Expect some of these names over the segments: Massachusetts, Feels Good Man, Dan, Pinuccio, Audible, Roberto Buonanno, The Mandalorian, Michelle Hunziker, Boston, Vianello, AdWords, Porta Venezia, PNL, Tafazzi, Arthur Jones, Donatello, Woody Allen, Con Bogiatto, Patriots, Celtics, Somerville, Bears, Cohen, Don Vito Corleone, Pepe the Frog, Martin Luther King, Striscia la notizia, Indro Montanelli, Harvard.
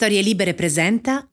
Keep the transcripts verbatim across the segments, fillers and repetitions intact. Storie Libere presenta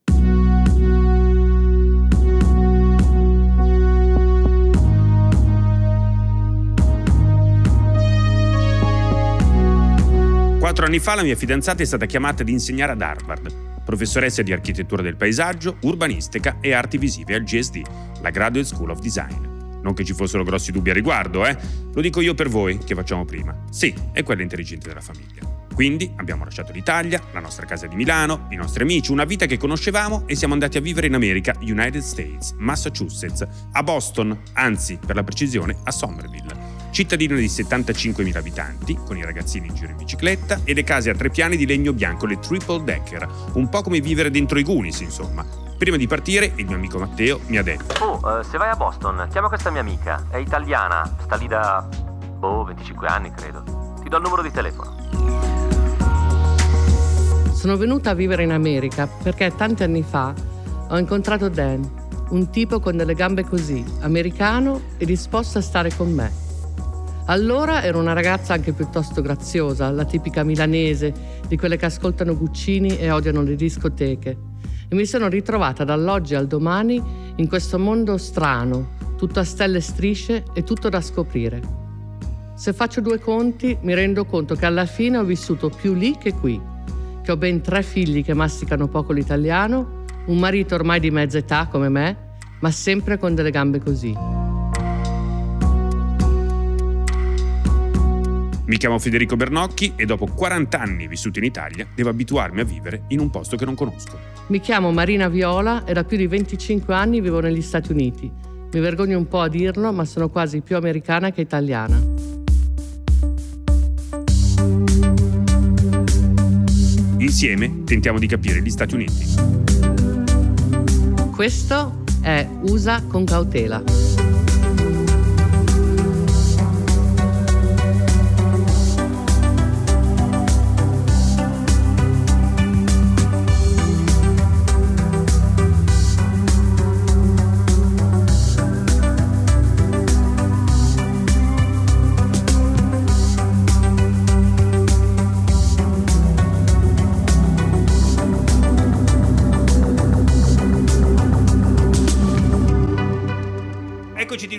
Quattro anni fa la mia fidanzata è stata chiamata ad insegnare ad Harvard, professoressa di architettura del paesaggio, urbanistica e arti visive al G S D, la Graduate School of Design. Non che ci fossero grossi dubbi a riguardo, eh? Lo dico io per voi, che facciamo prima. Sì, è quella intelligente della famiglia. Quindi abbiamo lasciato l'Italia, la nostra casa di Milano, i nostri amici, una vita che conoscevamo e siamo andati a vivere in America, United States, Massachusetts, a Boston, anzi, per la precisione, a Somerville. Cittadina di settantacinquemila abitanti, con i ragazzini in giro in bicicletta e le case a tre piani di legno bianco, le triple decker, un po' come vivere dentro i Goonies, insomma. Prima di partire, il mio amico Matteo mi ha detto: Oh, eh, se vai a Boston, chiama questa mia amica. È italiana, sta lì da, boh, venticinque anni, credo. Ti do il numero di telefono. Sono venuta a vivere in America perché tanti anni fa ho incontrato Dan, un tipo con delle gambe così, americano e disposto a stare con me. Allora ero una ragazza anche piuttosto graziosa, la tipica milanese, di quelle che ascoltano Guccini e odiano le discoteche. E mi sono ritrovata dall'oggi al domani in questo mondo strano, tutto a stelle e strisce e tutto da scoprire. Se faccio due conti, mi rendo conto che alla fine ho vissuto più lì che qui, che ho ben tre figli che masticano poco l'italiano, un marito ormai di mezza età come me, ma sempre con delle gambe così. Mi chiamo Federico Bernocchi e dopo quaranta anni vissuti in Italia devo abituarmi a vivere in un posto che non conosco. Mi chiamo Marina Viola e da più di venticinque anni vivo negli Stati Uniti. Mi vergogno un po' a dirlo, ma sono quasi più americana che italiana. Insieme tentiamo di capire gli Stati Uniti. Questo è Usa con Cautela.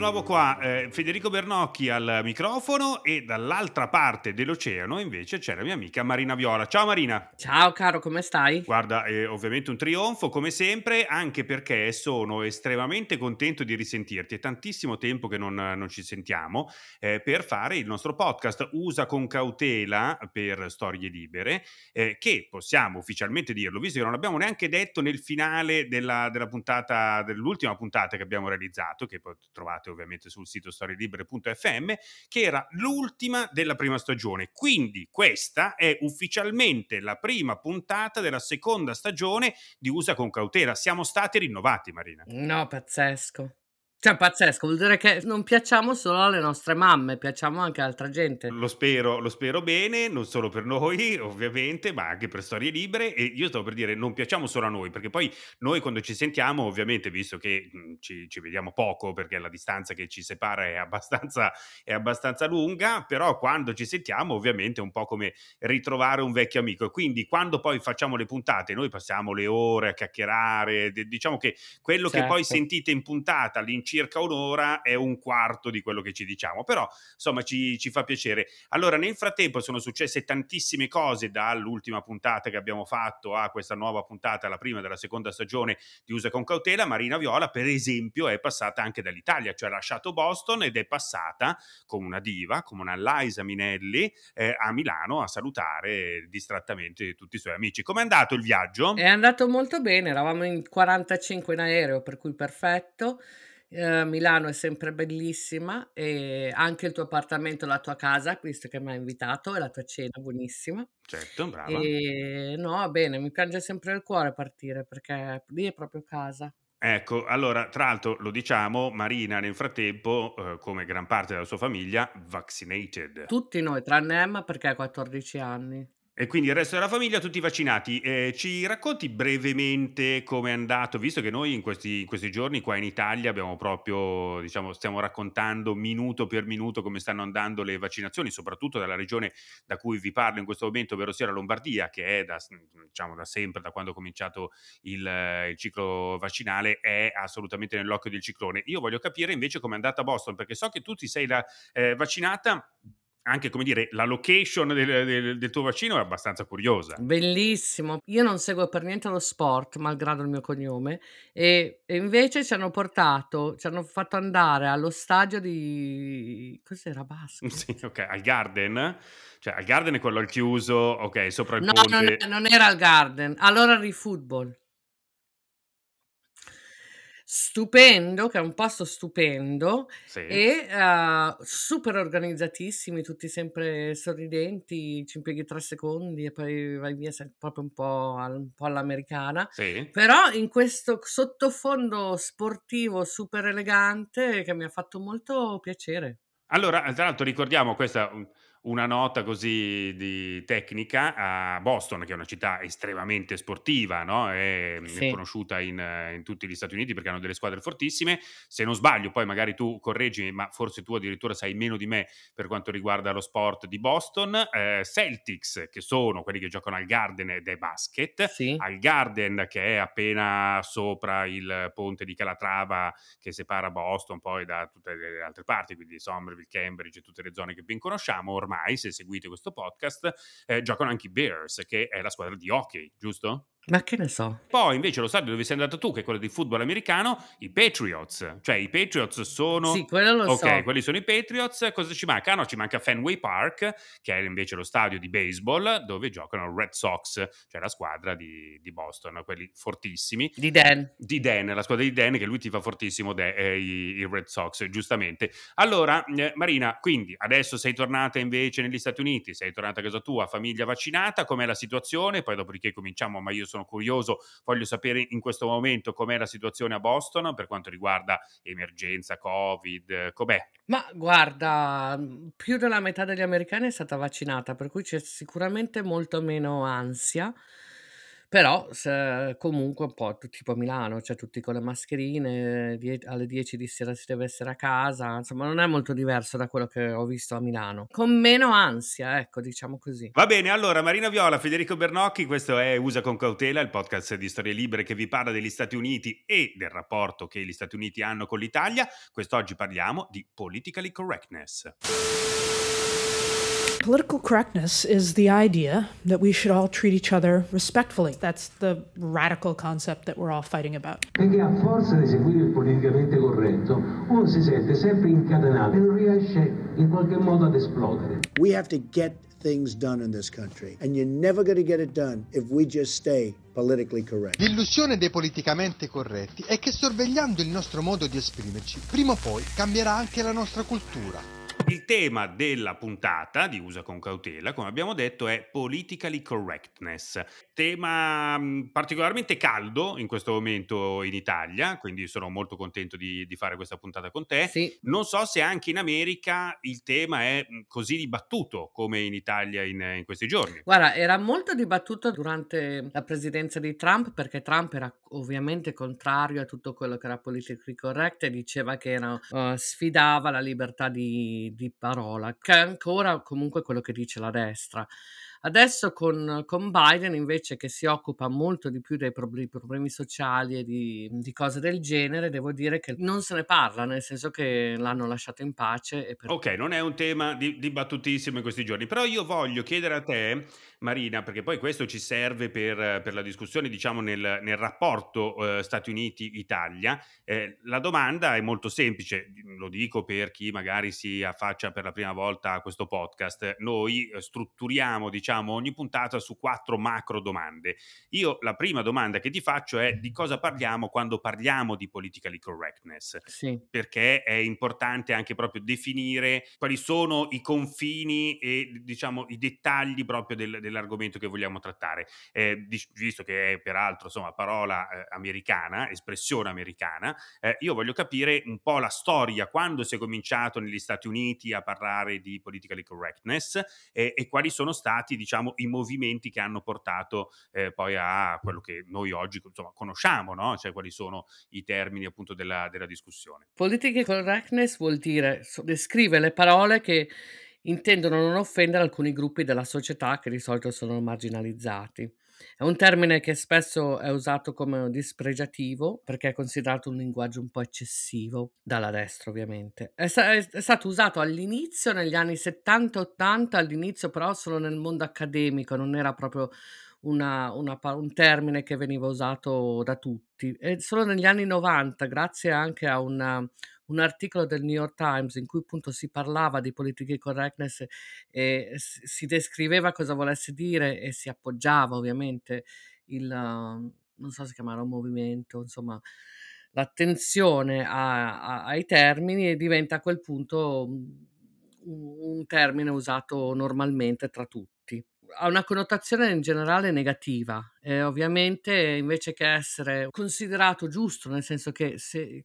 Nuovo qua eh, Federico Bernocchi al microfono e dall'altra parte dell'oceano invece c'è la mia amica Marina Viola. Ciao Marina. Ciao caro, come stai? Guarda, eh, ovviamente un trionfo come sempre, anche perché sono estremamente contento di risentirti. È tantissimo tempo che non, non ci sentiamo eh, per fare il nostro podcast Usa con Cautela per Storie Libere, eh, che possiamo ufficialmente dirlo, visto che non l'abbiamo neanche detto nel finale della, della puntata, dell'ultima puntata che abbiamo realizzato, che poi trovate ovviamente sul sito storie libere punto effe emme, che era l'ultima della prima stagione. Quindi questa è ufficialmente la prima puntata della seconda stagione di Usa con Cautela. Siamo stati rinnovati, Marina. No, pazzesco. Cioè, pazzesco, vuol dire che non piacciamo solo alle nostre mamme, piacciamo anche ad altra gente. Lo spero, lo spero bene, non solo per noi ovviamente, ma anche per Storie Libere. E io stavo per dire, non piacciamo solo a noi, perché poi noi quando ci sentiamo, ovviamente, visto che mh, ci, ci vediamo poco, perché la distanza che ci separa è abbastanza, è abbastanza lunga, però quando ci sentiamo ovviamente è un po' come ritrovare un vecchio amico. E quindi quando poi facciamo le puntate, noi passiamo le ore a chiacchierare, d- diciamo che quello certo. Che poi sentite in puntata all'interno circa un'ora è un quarto di quello che ci diciamo, però insomma ci, ci fa piacere. Allora nel frattempo sono successe tantissime cose dall'ultima puntata che abbiamo fatto a questa nuova puntata, la prima della seconda stagione di Usa con Cautela. Marina Viola per esempio è passata anche dall'Italia, cioè ha lasciato Boston ed è passata come una diva, come una Liza Minnelli eh, a Milano a salutare distrattamente tutti i suoi amici. Com'è andato il viaggio? È andato molto bene, eravamo in quarantacinque in aereo, per cui perfetto. Milano è sempre bellissima e anche il tuo appartamento, la tua casa, visto che mi hai invitato, e la tua cena buonissima. Certo, brava. E no, bene, mi piange sempre il cuore partire perché lì è proprio casa. Ecco, allora, tra l'altro lo diciamo, Marina nel frattempo, eh, come gran parte della sua famiglia, vaccinated. Tutti noi, tranne Emma perché ha quattordici anni. E quindi il resto della famiglia tutti vaccinati. Eh, ci racconti brevemente come è andato, visto che noi in questi, in questi giorni qua in Italia abbiamo proprio, diciamo, stiamo raccontando minuto per minuto come stanno andando le vaccinazioni, soprattutto dalla regione da cui vi parlo in questo momento, ovvero sia la Lombardia, che è da, diciamo, da sempre, da quando è cominciato il, il ciclo vaccinale, è assolutamente nell'occhio del ciclone. Io voglio capire invece come è andata a Boston, perché so che tu ti sei la, eh, vaccinata. Anche, come dire, la location del, del, del tuo vaccino è abbastanza curiosa. Bellissimo. Io non seguo per niente lo sport, malgrado il mio cognome, e, e invece ci hanno portato, ci hanno fatto andare allo stadio di... cos'era? Basket? Sì, ok, al Garden. Cioè, al Garden è quello al chiuso, ok, sopra il no, ponte. No, non, è, non era al Garden, allora di football. Stupendo, che è un posto stupendo, sì. E uh, super organizzatissimi, tutti sempre sorridenti, ci impieghi tre secondi e poi vai via, proprio un po', al, un po' all'americana, sì. Però in questo sottofondo sportivo super elegante che mi ha fatto molto piacere. Allora, tra l'altro ricordiamo questa... una nota così di tecnica a Boston, che è una città estremamente sportiva, no? È, sì. È conosciuta in, in tutti gli Stati Uniti perché hanno delle squadre fortissime. Se non sbaglio, poi magari tu correggimi, ma forse tu addirittura sai meno di me per quanto riguarda lo sport di Boston. Eh, Celtics, che sono quelli che giocano al Garden ed è basket, sì. Al Garden, che è appena sopra il ponte di Calatrava che separa Boston poi da tutte le altre parti, quindi Somerville, Cambridge e tutte le zone che ben conosciamo ormai. Se seguite questo podcast, eh, giocano anche i Bears, che è la squadra di hockey, giusto? Ma che ne so. Poi invece lo stadio dove sei andato tu, che è quello di football americano, i Patriots. Cioè i Patriots sono... Sì, quello lo okay, so. Ok, quelli sono i Patriots. Cosa ci manca? No, ci manca Fenway Park, che è invece lo stadio di baseball dove giocano Red Sox, cioè la squadra di, di Boston, quelli fortissimi. Di Dan. Di Dan, la squadra di Dan, che lui tifa fortissimo de, eh, i, i Red Sox, giustamente. Allora, eh, Marina, quindi adesso sei tornata invece negli Stati Uniti, sei tornata a casa tua, famiglia vaccinata, com'è la situazione? Poi dopodiché cominciamo, ma io sono... sono curioso, voglio sapere in questo momento com'è la situazione a Boston per quanto riguarda emergenza, Covid, com'è? Ma guarda, più della metà degli americani è stata vaccinata, per cui c'è sicuramente molto meno ansia, però se, comunque un po' tipo a Milano, cioè tutti con le mascherine, die- alle dieci di sera si deve essere a casa, insomma non è molto diverso da quello che ho visto a Milano, con meno ansia, ecco, diciamo così. Va bene, allora Marina Viola, Federico Bernocchi, questo è Usa con Cautela, il podcast di Storie Libere che vi parla degli Stati Uniti e del rapporto che gli Stati Uniti hanno con l'Italia. Quest'oggi parliamo di Politically Correctness. Political correctness is the idea that we should all treat each other respectfully. That's the radical concept that we're all fighting about. Perché a forza di seguire il politicamente corretto, uno si sente sempre incatenato e non riesce in qualche modo ad esplodere. We have to get things done in this country, and you're never going to get it done if we just stay politically correct. L'illusione dei politicamente corretti è che sorvegliando il nostro modo di esprimerci, prima o poi cambierà anche la nostra cultura. Il tema della puntata di Usa con Cautela, come abbiamo detto, è Politically Correctness, tema particolarmente caldo in questo momento in Italia, quindi sono molto contento di, di fare questa puntata con te. Sì. Non so se anche in America il tema è così dibattuto come in Italia in, in questi giorni. Guarda, era molto dibattuto durante la presidenza di Trump, perché Trump era ovviamente contrario a tutto quello che era politically correct e diceva che era, uh, sfidava la libertà di di parola, che è ancora comunque quello che dice la destra. Adesso con, con Biden invece, che si occupa molto di più dei problemi, problemi sociali e di, di cose del genere, devo dire che non se ne parla, nel senso che l'hanno lasciato in pace. E per... Ok, non è un tema dibattutissimo in questi giorni, però io voglio chiedere a te, Marina, perché poi questo ci serve per, per la discussione, diciamo, nel, nel rapporto eh, Stati Uniti-Italia. Eh, la domanda è molto semplice, lo dico per chi magari si affaccia per la prima volta a questo podcast. Noi strutturiamo, diciamo, ogni puntata su quattro macro domande. Io la prima domanda che ti faccio è di cosa parliamo quando parliamo di politically correctness, sì. Perché è importante anche proprio definire quali sono i confini e, diciamo, i dettagli proprio del dell'argomento che vogliamo trattare, eh, visto che è peraltro, insomma, parola eh, americana, espressione americana. Eh, io voglio capire un po' la storia, quando si è cominciato negli Stati Uniti a parlare di politically correctness, eh, e quali sono stati, diciamo i movimenti che hanno portato eh, poi a quello che noi oggi insomma conosciamo, no? Cioè quali sono i termini appunto della, della discussione. Political correctness vuol dire descrive le parole che intendono non offendere alcuni gruppi della società che di solito sono marginalizzati. È un termine che spesso è usato come dispregiativo perché è considerato un linguaggio un po' eccessivo dalla destra, ovviamente. È, sta- è stato usato all'inizio, negli anni settanta ottanta, all'inizio però solo nel mondo accademico, non era proprio una, una, un termine che veniva usato da tutti. E solo negli anni novanta, grazie anche a una... un articolo del New York Times in cui appunto si parlava di political correctness e si descriveva cosa volesse dire e si appoggiava ovviamente il, non so se chiamare un movimento, insomma l'attenzione a, a, ai termini, e diventa a quel punto un, un termine usato normalmente tra tutti. Ha una connotazione in generale negativa, eh, ovviamente invece che essere considerato giusto, nel senso che se,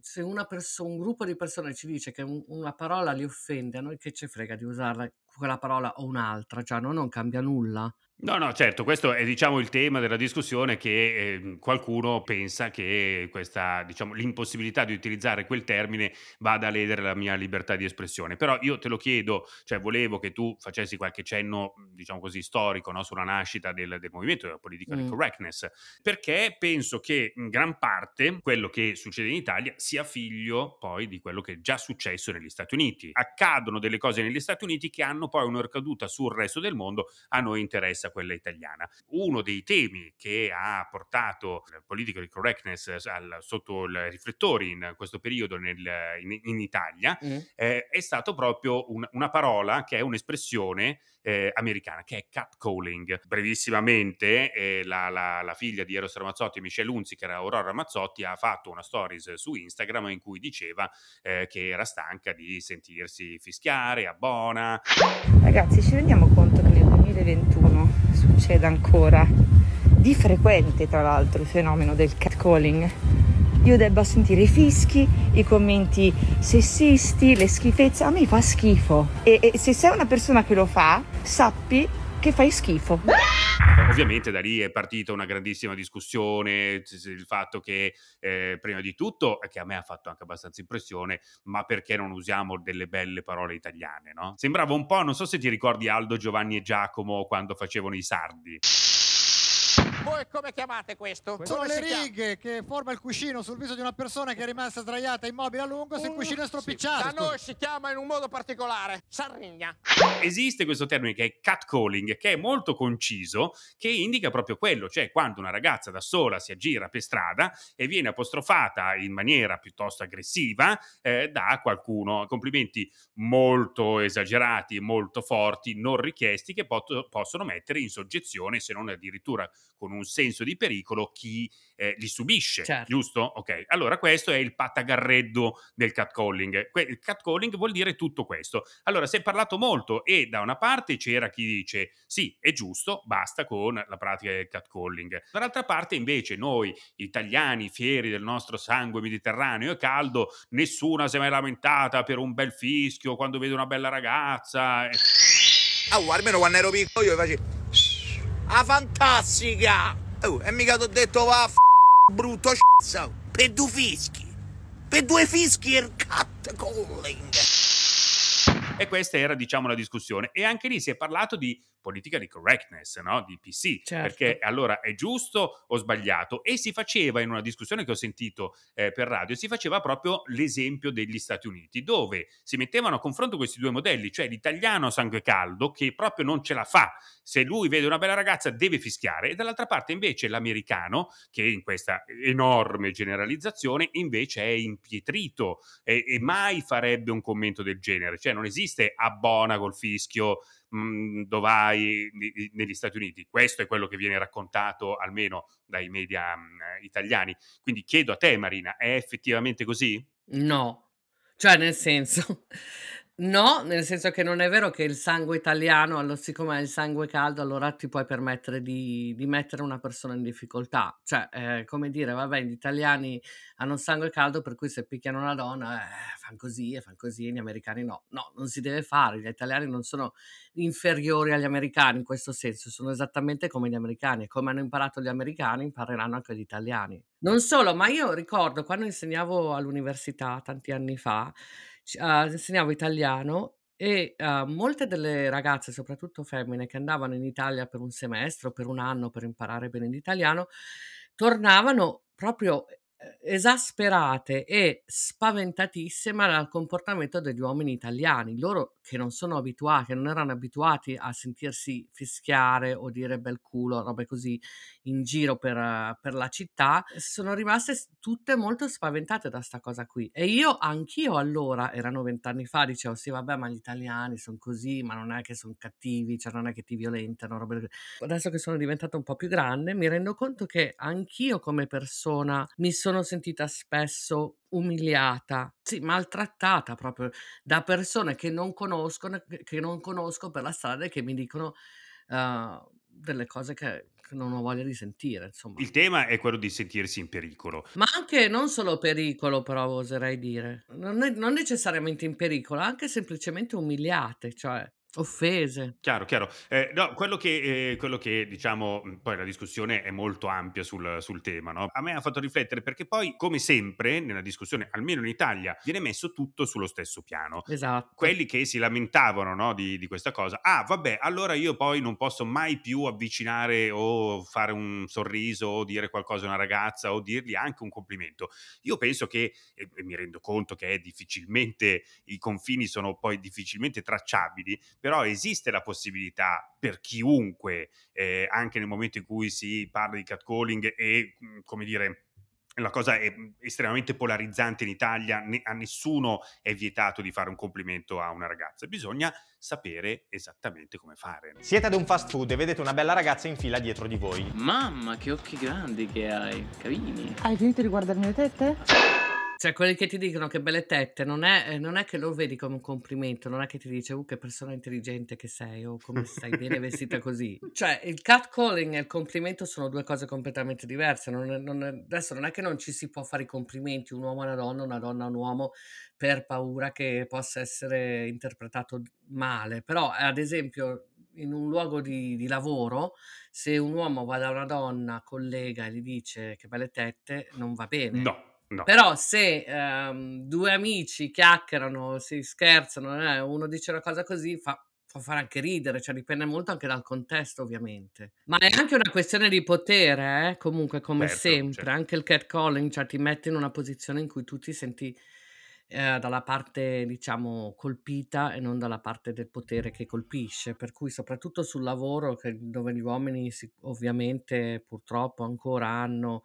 se una perso- un gruppo di persone ci dice che un, una parola li offende, a noi che ci frega di usarla quella parola o un'altra, cioè no, non cambia nulla. No, no, certo, questo è diciamo il tema della discussione, che eh, qualcuno pensa che questa, diciamo, l'impossibilità di utilizzare quel termine vada a ledere la mia libertà di espressione. Però io te lo chiedo, cioè volevo che tu facessi qualche cenno, diciamo così, storico, no, sulla nascita del, del movimento della politica mm. correctness, perché penso che in gran parte quello che succede in Italia sia figlio poi di quello che è già successo negli Stati Uniti. Accadono delle cose negli Stati Uniti che hanno poi una ricaduta sul resto del mondo, a noi interessa quella italiana. Uno dei temi che ha portato la politica di correctness al, sotto i riflettori in questo periodo nel, in, in Italia mm. eh, è stato proprio un, una parola che è un'espressione eh, americana, che è catcalling. Brevissimamente eh, la, la, la figlia di Eros Ramazzotti, Michelle Hunziker, Aurora Ramazzotti, ha fatto una stories su Instagram in cui diceva eh, che era stanca di sentirsi fischiare a Bona. Ragazzi, ci rendiamo conto che nel duemilaventuno succede ancora di frequente, tra l'altro, il fenomeno del catcalling. Io debba sentire i fischi, i commenti sessisti, le schifezze, a me fa schifo. E, e se sei una persona che lo fa, sappi che fai schifo. Ovviamente da lì è partita una grandissima discussione, il fatto che eh, prima di tutto, che a me ha fatto anche abbastanza impressione, ma perché non usiamo delle belle parole italiane, no? Sembrava un po', non so se ti ricordi Aldo, Giovanni e Giacomo quando facevano i sardi. Voi come chiamate questo? Sono come le righe chiama? Che forma il cuscino sul viso di una persona che è rimasta sdraiata immobile a lungo se il cuscino è stropicciato. Sì. Da noi si chiama in un modo particolare, sarrigna. Esiste questo termine che è catcalling, che è molto conciso, che indica proprio quello, cioè quando una ragazza da sola si aggira per strada e viene apostrofata in maniera piuttosto aggressiva eh, da qualcuno. Complimenti molto esagerati, molto forti, non richiesti, che pot- possono mettere in soggezione, se non addirittura con un senso di pericolo, chi eh, li subisce, certo. Giusto? Ok, allora questo è il patagarreddo del catcalling. Que- il catcalling vuol dire tutto questo. Allora si è parlato molto e da una parte c'era chi dice sì, è giusto, basta con la pratica del catcalling. Dall'altra parte invece noi italiani, fieri del nostro sangue mediterraneo e caldo, nessuna si è mai lamentata per un bel fischio quando vede una bella ragazza. Oh, almeno quando ero piccolo io facevo a fantastica! Oh, e mica t'ho detto va a f***, brutto c***o, per due fischi, per due fischi il catcalling. E questa era, diciamo, la discussione. E anche lì si è parlato di politica di correctness, no? Di P C, certo. Perché allora è giusto o sbagliato? E si faceva, in una discussione che ho sentito eh, per radio, si faceva proprio l'esempio degli Stati Uniti, dove si mettevano a confronto questi due modelli, cioè l'italiano sangue caldo che proprio non ce la fa, se lui vede una bella ragazza deve fischiare, e dall'altra parte invece l'americano, che in questa enorme generalizzazione invece è impietrito e, e mai farebbe un commento del genere, cioè non esiste abbona col fischio dove vai negli Stati Uniti. Questo è quello che viene raccontato almeno dai media mh, italiani. Quindi chiedo a te, Marina, è effettivamente così? No, cioè nel senso No, nel senso che non è vero che il sangue italiano, allora, siccome è il sangue caldo, allora ti puoi permettere di, di mettere una persona in difficoltà. Cioè, eh, come dire, vabbè, gli italiani hanno sangue caldo, per cui se picchiano una donna, eh, fan così e fan così, e gli americani no. No, non si deve fare. Gli italiani non sono inferiori agli americani in questo senso, sono esattamente come gli americani. Come hanno imparato gli americani, impareranno anche gli italiani. Non solo, ma io ricordo quando insegnavo all'università tanti anni fa, Uh, insegnavo italiano e uh, molte delle ragazze, soprattutto femmine, che andavano in Italia per un semestre, per un anno per imparare bene l'italiano, tornavano proprio esasperate e spaventatissime dal comportamento degli uomini italiani, loro che non sono abituati, che non erano abituati a sentirsi fischiare o dire bel culo, robe così in giro per, per la città, sono rimaste tutte molto spaventate da sta cosa qui. E io anch'io allora, erano vent'anni fa, dicevo sì vabbè, ma gli italiani sono così, ma non è che sono cattivi, cioè non è che ti violentano, robe. Adesso che sono diventata un po' più grande mi rendo conto che anch'io come persona mi sono Sono sentita spesso umiliata, sì, maltrattata proprio da persone che non conosco, che non conosco per la strada e che mi dicono uh, delle cose che, che non ho voglia di sentire. Insomma, il tema è quello di sentirsi in pericolo, ma anche non solo pericolo, però oserei dire non, è, non necessariamente in pericolo, anche semplicemente umiliate, cioè offese. Chiaro, chiaro. Eh, no, quello che, eh, quello che diciamo, poi la discussione è molto ampia sul, sul tema, no? A me ha fatto riflettere perché poi, come sempre, nella discussione, almeno in Italia, viene messo tutto sullo stesso piano. Esatto. Quelli che si lamentavano, no, di, di questa cosa, ah vabbè, allora io poi non posso mai più avvicinare o fare un sorriso o dire qualcosa a una ragazza o dirgli anche un complimento. Io penso che, e mi rendo conto che è difficilmente, i confini sono poi difficilmente tracciabili, però esiste la possibilità per chiunque, eh, anche nel momento in cui si parla di catcalling e, come dire, la cosa è estremamente polarizzante in Italia, ne- a nessuno è vietato di fare un complimento a una ragazza, bisogna sapere esattamente come fare. Siete ad un fast food e vedete una bella ragazza in fila dietro di voi. Mamma, che occhi grandi che hai, carini. Hai finito di guardarmi le tette? Cioè, quelli che ti dicono che belle tette, non è, non è che lo vedi come un complimento, non è che ti dice, uh, che persona intelligente che sei, o come stai bene vestita così. Cioè, il catcalling e il complimento sono due cose completamente diverse. Non è, non è, adesso non è che non ci si può fare i complimenti, un uomo a una donna, una donna a un uomo, per paura che possa essere interpretato male. Però, ad esempio, in un luogo di, di lavoro, se un uomo va da una donna, collega, e gli dice che belle tette, non va bene. No. No. Però se um, due amici chiacchierano, si scherzano, eh, uno dice una cosa così, fa, fa fare anche ridere, cioè dipende molto anche dal contesto ovviamente. Ma è anche una questione di potere, eh? Comunque come certo, sempre, certo. Anche il catcalling, cioè ti mette in una posizione in cui tu ti senti eh, dalla parte, diciamo, colpita e non dalla parte del potere che colpisce, per cui soprattutto sul lavoro, che, dove gli uomini si, ovviamente purtroppo ancora hanno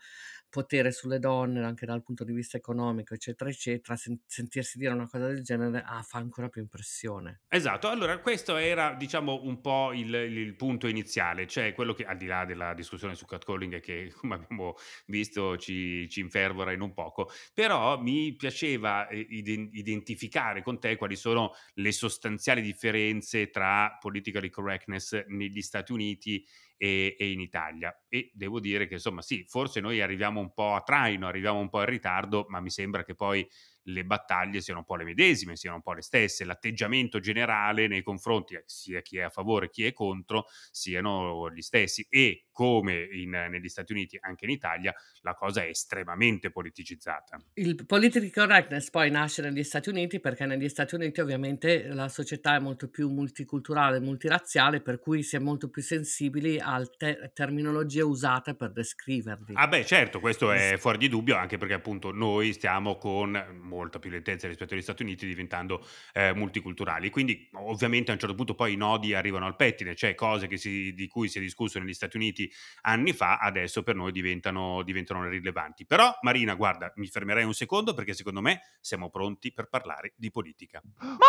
potere sulle donne anche dal punto di vista economico eccetera eccetera, sen- sentirsi dire una cosa del genere ah, fa ancora più impressione. Esatto, allora questo era diciamo un po' il, il punto iniziale, cioè quello che al di là della discussione su catcalling che come abbiamo visto ci, ci infervora in un poco, però mi piaceva eh, ident- identificare con te quali sono le sostanziali differenze tra politically correctness negli Stati Uniti e, e in Italia, e devo dire che insomma sì, forse noi arriviamo un po' a traino, arriviamo un po' in ritardo, ma mi sembra che poi le battaglie siano un po' le medesime, siano un po' le stesse, l'atteggiamento generale nei confronti sia chi è a favore, chi è contro, siano gli stessi. E come in, negli Stati Uniti, anche in Italia, la cosa è estremamente politicizzata. Il political correctness poi nasce negli Stati Uniti perché negli Stati Uniti ovviamente la società è molto più multiculturale, multirazziale, per cui si è molto più sensibili alle te- terminologie usate per descriverli. Ah beh, certo, questo è fuori di dubbio, anche perché appunto noi stiamo con molta più lentezza rispetto agli Stati Uniti, diventando eh, multiculturali. Quindi ovviamente a un certo punto poi i nodi arrivano al pettine, cioè cose che si, di cui si è discusso negli Stati Uniti anni fa, adesso per noi diventano, diventano rilevanti. Però Marina, guarda, mi fermerei un secondo perché secondo me siamo pronti per parlare di politica.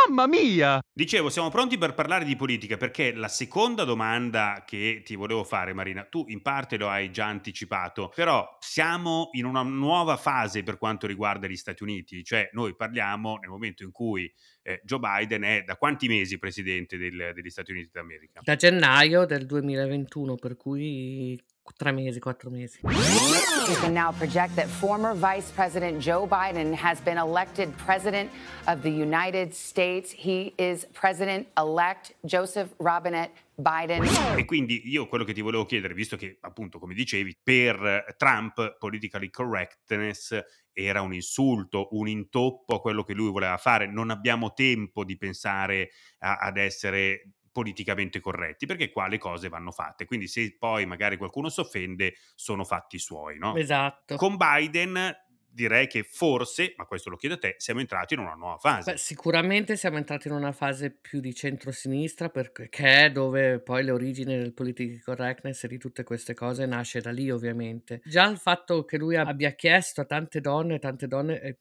Mamma mia! Dicevo, siamo pronti per parlare di politica perché la seconda domanda che ti volevo fare, Marina, tu in parte lo hai già anticipato, però siamo in una nuova fase per quanto riguarda gli Stati Uniti, cioè cioè noi parliamo nel momento in cui eh, Joe Biden è da quanti mesi presidente del, degli Stati Uniti d'America? Da gennaio del duemilaventuno, per cui tre mesi, quattro mesi. We can now project that former Vice President Joe Biden has been elected President of the United States. He is President-elect Joseph Robinette Biden. E quindi io quello che ti volevo chiedere, visto che appunto come dicevi, per Trump politically correctness era un insulto, un intoppo a quello che lui voleva fare, non abbiamo tempo di pensare a, ad essere politicamente corretti, perché qua le cose vanno fatte, quindi se poi magari qualcuno si offende sono fatti suoi, no? Esatto. Con Biden direi che forse, ma questo lo chiedo a te, siamo entrati in una nuova fase. Beh, sicuramente siamo entrati in una fase più di centrosinistra, perché è dove poi le origini del political correctness e di tutte queste cose nasce da lì, ovviamente. Già il fatto che lui abbia chiesto a tante donne, tante donne... Eh,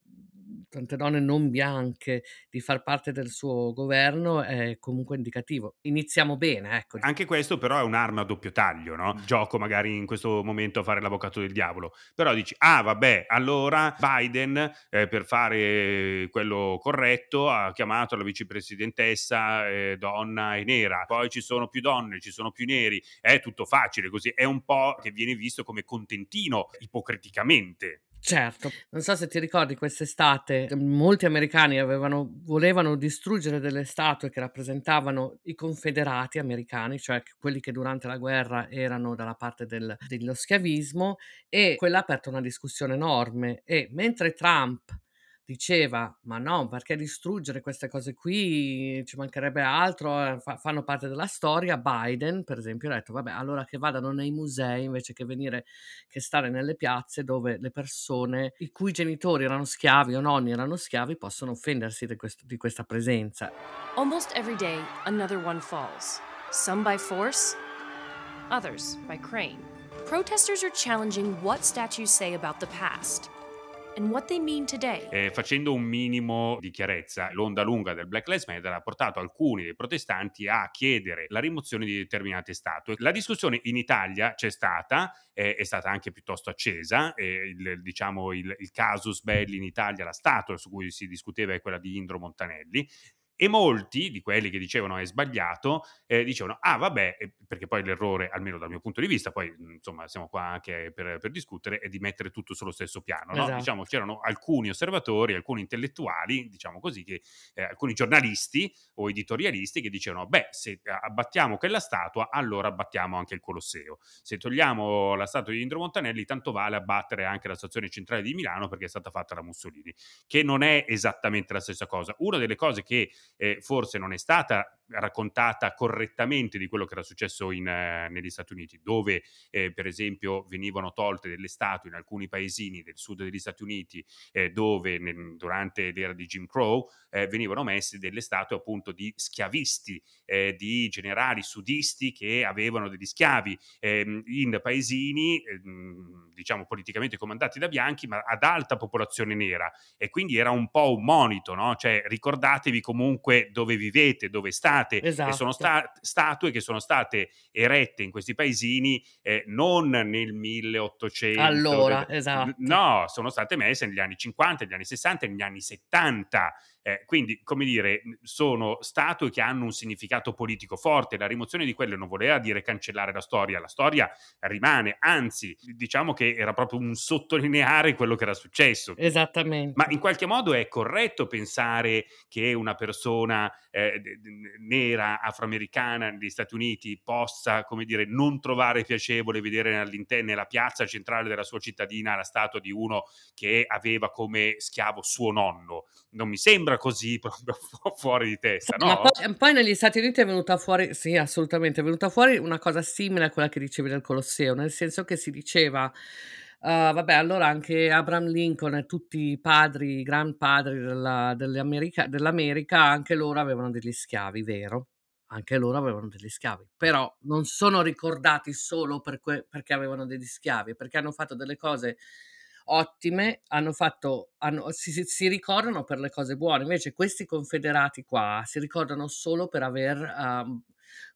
tante donne non bianche di far parte del suo governo è comunque indicativo. Iniziamo bene, ecco. Anche questo però è un'arma a doppio taglio, no? Gioco magari in questo momento a fare l'avvocato del diavolo, però dici, ah vabbè, allora Biden eh, per fare quello corretto ha chiamato la vicepresidentessa eh, donna e nera, poi ci sono più donne, ci sono più neri, è tutto facile così, è un po' che viene visto come contentino ipocriticamente. Certo, non so se ti ricordi, quest'estate molti americani avevano, volevano distruggere delle statue che rappresentavano i confederati americani, cioè quelli che durante la guerra erano dalla parte del, dello schiavismo, e quella ha aperto una discussione enorme. E mentre Trump diceva, ma no, perché distruggere queste cose qui, ci mancherebbe altro, fa- fanno parte della storia, Biden per esempio ha detto, vabbè, allora che vadano nei musei invece che venire, che stare nelle piazze dove le persone i cui genitori erano schiavi o nonni erano schiavi possono offendersi di, questo, di questa presenza. Almost every day another one falls, some by force, others by crane. Protesters are challenging what statues say about the past. And what they mean today. Eh, facendo un minimo di chiarezza, l'onda lunga del Black Lives Matter ha portato alcuni dei protestanti a chiedere la rimozione di determinate statue. La discussione in Italia c'è stata, eh, è stata anche piuttosto accesa, eh, il, diciamo il, il casus belli in Italia, la statua su cui si discuteva è quella di Indro Montanelli, e molti di quelli che dicevano è sbagliato eh, dicevano ah vabbè, perché poi l'errore, almeno dal mio punto di vista, poi insomma siamo qua anche per, per discutere, è di mettere tutto sullo stesso piano, no? Esatto. Diciamo c'erano alcuni osservatori, alcuni intellettuali, diciamo così, che eh, alcuni giornalisti o editorialisti che dicevano beh, se abbattiamo quella statua allora abbattiamo anche il Colosseo, se togliamo la statua di Indro Montanelli tanto vale abbattere anche la stazione centrale di Milano perché è stata fatta da Mussolini, che non è esattamente la stessa cosa. Una delle cose che Eh, forse non è stata raccontata correttamente di quello che era successo in, eh, negli Stati Uniti, dove eh, per esempio venivano tolte delle statue in alcuni paesini del sud degli Stati Uniti eh, dove nel, durante l'era di Jim Crow eh, venivano messe delle statue appunto di schiavisti, eh, di generali sudisti che avevano degli schiavi eh, in paesini eh, diciamo politicamente comandati da bianchi ma ad alta popolazione nera, e quindi era un po' un monito, no? Cioè ricordatevi comunque dove vivete, dove state. Esatto. E sono sta- statue che sono state erette in questi paesini eh, non nel milleottocento. Allora, dove... esatto. No, sono state messe negli anni cinquanta, negli anni sessanta e negli anni settanta. Eh, quindi, come dire, sono statue che hanno un significato politico forte. La rimozione di quelle non voleva dire cancellare la storia, la storia rimane, anzi, diciamo che era proprio un sottolineare quello che era successo. Esattamente. Ma in qualche modo è corretto pensare che una persona eh, nera, afroamericana negli Stati Uniti possa, come dire, non trovare piacevole vedere all'interno della piazza centrale della sua cittadina la statua di uno che aveva come schiavo suo nonno? Non mi sembra così proprio fuori di testa, no? Ma poi, poi negli Stati Uniti è venuta fuori, sì assolutamente, è venuta fuori una cosa simile a quella che dicevi del Colosseo, nel senso che si diceva Uh, vabbè, allora anche Abraham Lincoln e tutti i padri, i gran padri della, dell'America, dell'America, anche loro avevano degli schiavi, vero? Anche loro avevano degli schiavi, però non sono ricordati solo per que- perché avevano degli schiavi, perché hanno fatto delle cose ottime, hanno fatto, hanno, si, si ricordano per le cose buone, invece questi confederati qua si ricordano solo per aver um,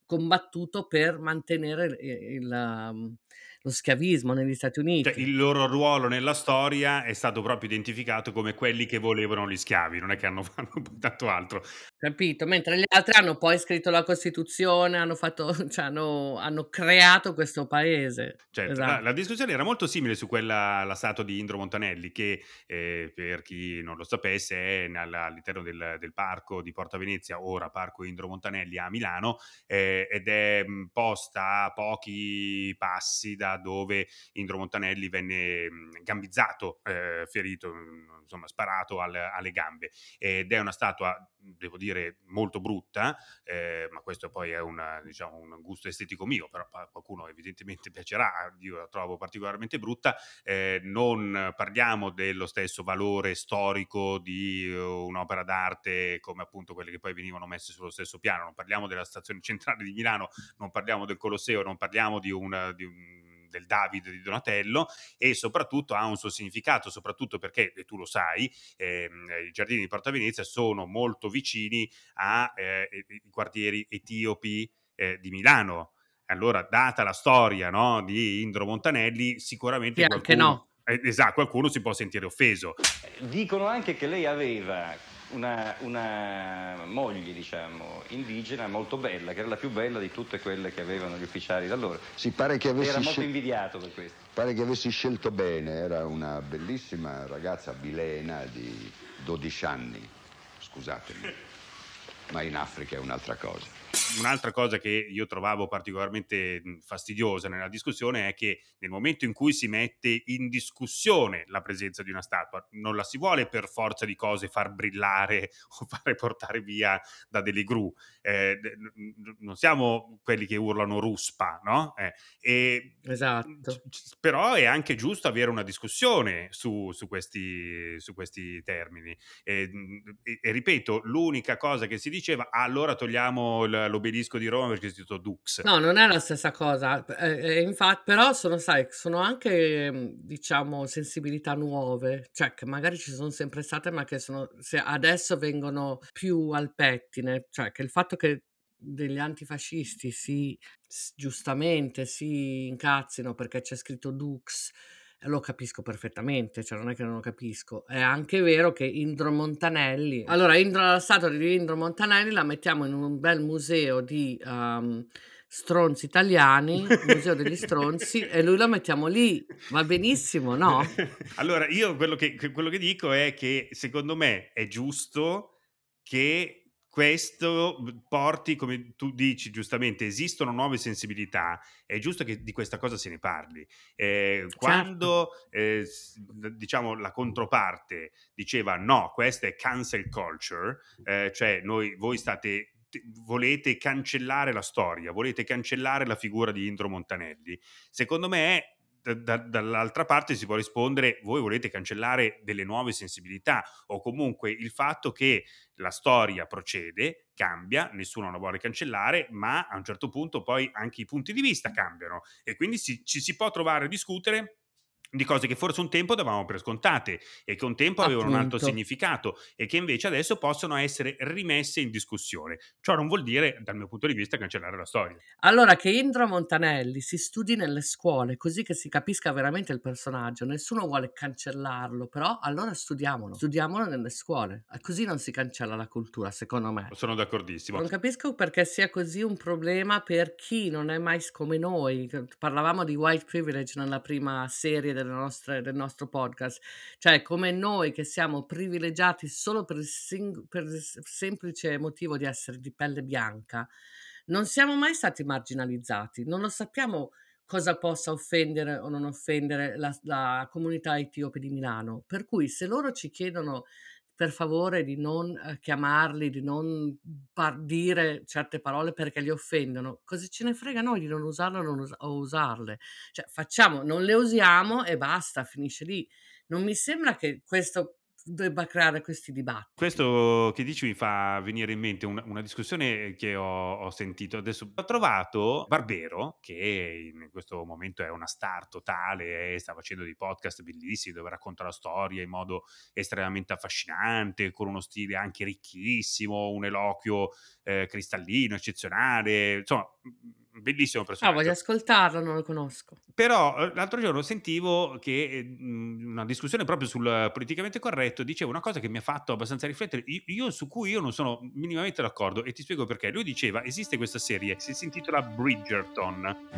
combattuto per mantenere il... il um, lo schiavismo negli Stati Uniti. Cioè, il loro ruolo nella storia è stato proprio identificato come quelli che volevano gli schiavi, non è che hanno fatto tanto altro. Capito? Mentre gli altri hanno poi scritto la Costituzione, hanno fatto, cioè hanno, hanno creato questo paese. Certo, esatto. la, la discussione era molto simile su quella, la statua di Indro Montanelli, che eh, per chi non lo sapesse è all'interno del, del parco di Porta Venezia, ora parco Indro Montanelli a Milano, eh, ed è posta a pochi passi da dove Indro Montanelli venne gambizzato, eh, ferito, insomma sparato al, alle gambe, ed è una statua, devo dire, molto brutta, eh, ma questo poi è una, diciamo, un gusto estetico mio, però a qualcuno evidentemente piacerà, io la trovo particolarmente brutta. Eh, non parliamo dello stesso valore storico di un'opera d'arte come appunto quelle che poi venivano messe sullo stesso piano, non parliamo della stazione centrale di Milano, non parliamo del Colosseo, non parliamo di un... Di un del David di Donatello, e soprattutto ha un suo significato, soprattutto perché, e tu lo sai, ehm, i giardini di Porta Venezia sono molto vicini a eh, i quartieri etiopi eh, di Milano. Allora, data la storia, no, di Indro Montanelli, sicuramente sì, qualcuno, anche no. Eh, esatto, qualcuno si può sentire offeso. Dicono anche che lei aveva una, una moglie, diciamo, indigena molto bella, che era la più bella di tutte quelle che avevano gli ufficiali da allora. Si pare che avessi era molto invidiato per questo. Pare che avessi scelto bene, era una bellissima ragazza bilena di dodici anni, scusatemi, ma in Africa è un'altra cosa. Un'altra cosa che io trovavo particolarmente fastidiosa nella discussione è che nel momento in cui si mette in discussione la presenza di una statua, non la si vuole per forza di cose far brillare o fare portare via da delle gru. Eh, non siamo quelli che urlano ruspa, no? Eh, e esatto. C- però è anche giusto avere una discussione su, su, questi, su questi termini. E, e, e ripeto, l'unica cosa che si diceva, allora togliamo il l'obelisco di Roma perché è scritto Dux. No, non è la stessa cosa, eh, infatti, però sono, sai, sono anche, diciamo, sensibilità nuove, cioè che magari ci sono sempre state, ma che sono, se adesso vengono più al pettine, cioè che il fatto che degli antifascisti si giustamente si incazzino perché c'è scritto Dux, lo capisco perfettamente, cioè non è che non lo capisco. È anche vero che Indro Montanelli, allora Indro, la statua di Indro Montanelli la mettiamo in un bel museo di um, stronzi italiani, museo degli stronzi, e lui la mettiamo lì, va benissimo, no? Allora io quello che, quello che dico è che secondo me è giusto che questo porti, come tu dici giustamente, esistono nuove sensibilità, è giusto che di questa cosa se ne parli. Eh, certo. Quando eh, diciamo la controparte diceva no, questa è cancel culture, eh, cioè noi, voi state... volete cancellare la storia, volete cancellare la figura di Indro Montanelli, secondo me è Da, dall'altra parte si può rispondere: voi volete cancellare delle nuove sensibilità, o comunque il fatto che la storia procede, cambia, nessuno la vuole cancellare, ma a un certo punto poi anche i punti di vista cambiano e quindi si, ci si può trovare a discutere di cose che forse un tempo davamo per scontate e che un tempo avevano Appunto. Un altro significato e che invece adesso possono essere rimesse in discussione. Ciò non vuol dire, dal mio punto di vista, cancellare la storia. Allora, che Indro Montanelli si studi nelle scuole, così che si capisca veramente il personaggio. Nessuno vuole cancellarlo, però allora studiamolo. Studiamolo nelle scuole. Così non si cancella la cultura, secondo me. Sono d'accordissimo. Non capisco perché sia così un problema per chi non è mai come noi. Parlavamo di white privilege nella prima serie Delle nostre, del nostro podcast, cioè come noi che siamo privilegiati solo per il, sing- per il semplice motivo di essere di pelle bianca, non siamo mai stati marginalizzati, non lo sappiamo cosa possa offendere o non offendere la, la comunità etiope di Milano, per cui se loro ci chiedono per favore di non eh, chiamarli, di non par- dire certe parole perché li offendono, cosa ce ne frega noi di non usarle o non us- o usarle? Cioè facciamo, non le usiamo e basta, finisce lì. Non mi sembra che questo debba creare questi dibattiti. Questo che dici mi fa venire in mente una, una discussione che ho, ho sentito adesso. Ho trovato Barbero, che in questo momento è una star totale, eh, sta facendo dei podcast bellissimi dove racconta la storia in modo estremamente affascinante, con uno stile anche ricchissimo, un eloquio eh, cristallino, eccezionale, insomma bellissimo personaggio. Ah, voglio ascoltarlo, non lo conosco. Però l'altro giorno sentivo che una discussione proprio sul politicamente corretto diceva una cosa che mi ha fatto abbastanza riflettere, io, io su cui io non sono minimamente d'accordo, e ti spiego perché. Lui diceva, esiste questa serie, si intitola Bridgerton.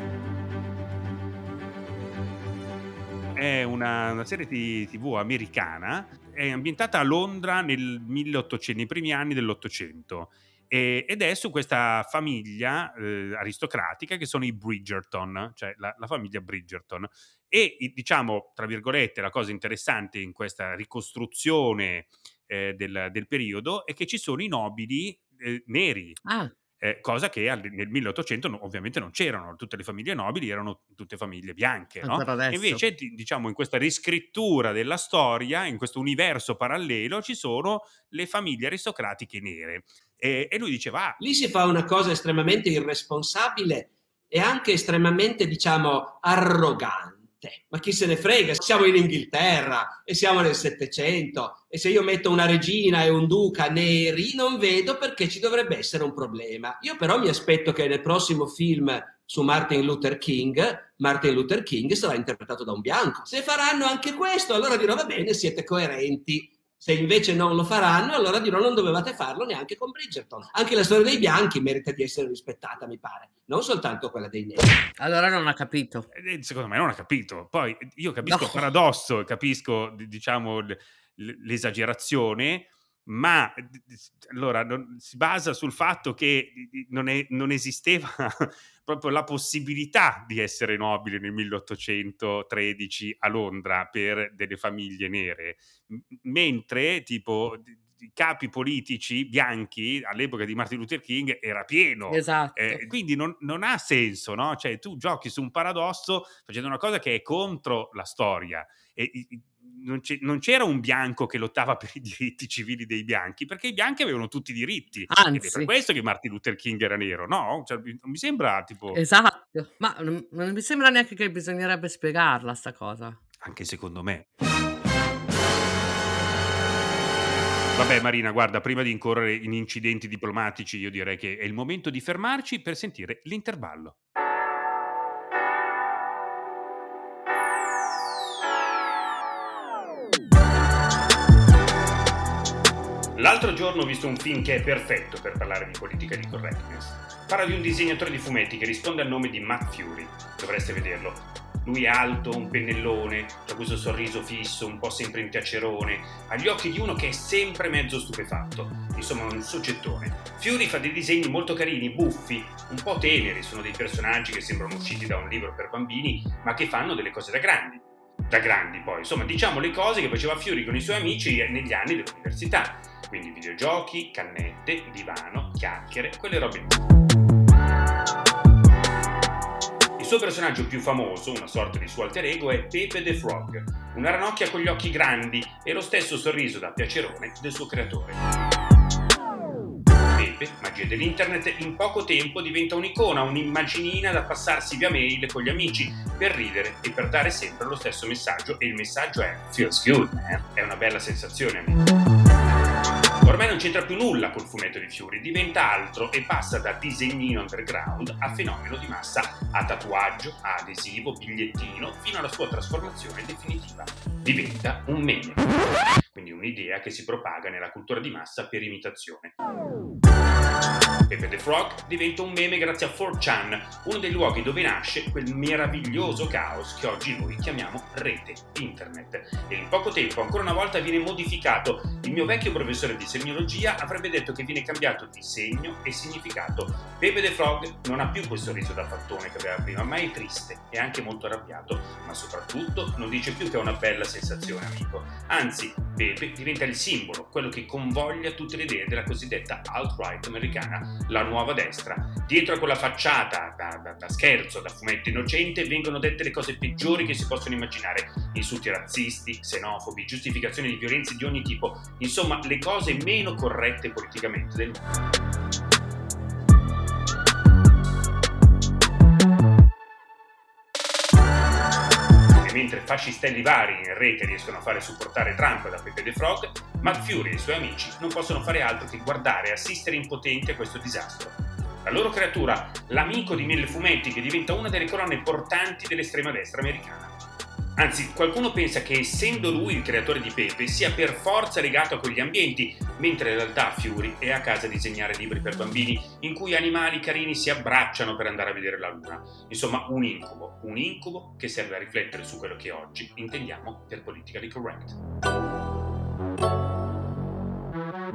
È una, una serie di tivù americana, è ambientata a Londra nel milleottocento, nei primi anni dell'Ottocento, e, ed è su questa famiglia eh, aristocratica che sono i Bridgerton, cioè la, la famiglia Bridgerton. E diciamo, tra virgolette, la cosa interessante in questa ricostruzione eh, del, del periodo è che ci sono i nobili eh, neri. Ah. Eh, cosa che al, nel milleottocento no, ovviamente non c'erano, tutte le famiglie nobili erano tutte famiglie bianche, no? Invece di, diciamo in questa riscrittura della storia, in questo universo parallelo ci sono le famiglie aristocratiche nere, e, e lui diceva ah, lì si fa una cosa estremamente irresponsabile e anche estremamente diciamo arrogante. Ma chi se ne frega, siamo in Inghilterra e siamo nel Settecento, e se io metto una regina e un duca neri non vedo perché ci dovrebbe essere un problema. Io però mi aspetto che nel prossimo film su Martin Luther King, Martin Luther King sarà interpretato da un bianco. Se faranno anche questo, allora dirò va bene, siete coerenti. Se invece non lo faranno, allora dirò non dovevate farlo neanche con Bridgerton. Anche la storia dei bianchi merita di essere rispettata, mi pare, non soltanto quella dei neri. Allora non ha capito. Secondo me non ha capito. Poi io capisco no. il paradosso, capisco diciamo l'esagerazione, ma allora non, si basa sul fatto che non, è, non esisteva proprio la possibilità di essere nobile nel milleottocentotredici a Londra per delle famiglie nere, mentre tipo i capi politici bianchi all'epoca di Martin Luther King era pieno. Esatto. Eh, quindi non, non ha senso, no? Cioè tu giochi su un paradosso facendo una cosa che è contro la storia, e non c'era un bianco che lottava per i diritti civili dei bianchi, perché i bianchi avevano tutti i diritti. Anzi. Ed è per questo che Martin Luther King era nero, no? Cioè, non mi sembra tipo... Esatto, ma non, non mi sembra neanche che bisognerebbe spiegarla sta cosa. Anche secondo me. Vabbè Marina, guarda, prima di incorrere in incidenti diplomatici io direi che è il momento di fermarci per sentire l'intervallo. L'altro giorno ho visto un film che è perfetto per parlare di politica di correctness. Parla di un disegnatore di fumetti che risponde al nome di Matt Furie. Dovreste vederlo. Lui è alto, un pennellone, ha questo sorriso fisso, un po' sempre impiacerone, ha gli occhi di uno che è sempre mezzo stupefatto. Insomma, un soggettone. Furie fa dei disegni molto carini, buffi, un po' teneri. Sono dei personaggi che sembrano usciti da un libro per bambini, ma che fanno delle cose da grandi. Da grandi, poi. Insomma, diciamo le cose che faceva Furie con i suoi amici negli anni dell'università. Quindi videogiochi, cannette, divano, chiacchiere, quelle robe lì. Il suo personaggio più famoso, una sorta di suo alter ego, è Pepe the Frog, una ranocchia con gli occhi grandi e lo stesso sorriso da piacerone del suo creatore. Pepe, magia dell'internet, in poco tempo diventa un'icona, un'immaginina da passarsi via mail con gli amici per ridere e per dare sempre lo stesso messaggio, e il messaggio è feels good, man. È una bella sensazione, amico. Ormai non c'entra più nulla col fumetto di Furie, diventa altro e passa da disegnino underground a fenomeno di massa, a tatuaggio, a adesivo, bigliettino, fino alla sua trasformazione definitiva. Diventa un meme, quindi un'idea che si propaga nella cultura di massa per imitazione. Pepe the Frog diventa un meme grazie a four chan, uno dei luoghi dove nasce quel meraviglioso caos che oggi noi chiamiamo rete, internet. E in poco tempo, ancora una volta, viene modificato. Il mio vecchio professore di semiologia avrebbe detto che viene cambiato di segno e significato. Pepe the Frog non ha più quel sorriso da fattone che aveva prima, ma è triste e anche molto arrabbiato, ma soprattutto non dice più che è una bella sensazione, amico. Anzi, Pepe diventa il simbolo, quello che convoglia tutte le idee della cosiddetta alt-right americana, la nuova destra. Dietro a quella facciata da, da, da scherzo, da fumetto innocente, vengono dette le cose peggiori che si possono immaginare: insulti razzisti, xenofobi, giustificazioni di violenze di ogni tipo, insomma le cose meno corrette politicamente del mondo. Mentre fascistelli vari in rete riescono a fare supportare Trump da Pepe the Frog, Matt Furie e i suoi amici non possono fare altro che guardare e assistere impotenti a questo disastro. La loro creatura, l'amico di mille fumetti, che diventa una delle colonne portanti dell'estrema destra americana. Anzi, qualcuno pensa che essendo lui il creatore di Pepe sia per forza legato a quegli ambienti, mentre in realtà Furie è a casa a disegnare libri per bambini in cui animali carini si abbracciano per andare a vedere la luna. Insomma, un incubo, un incubo che serve a riflettere su quello che oggi intendiamo per politically correct.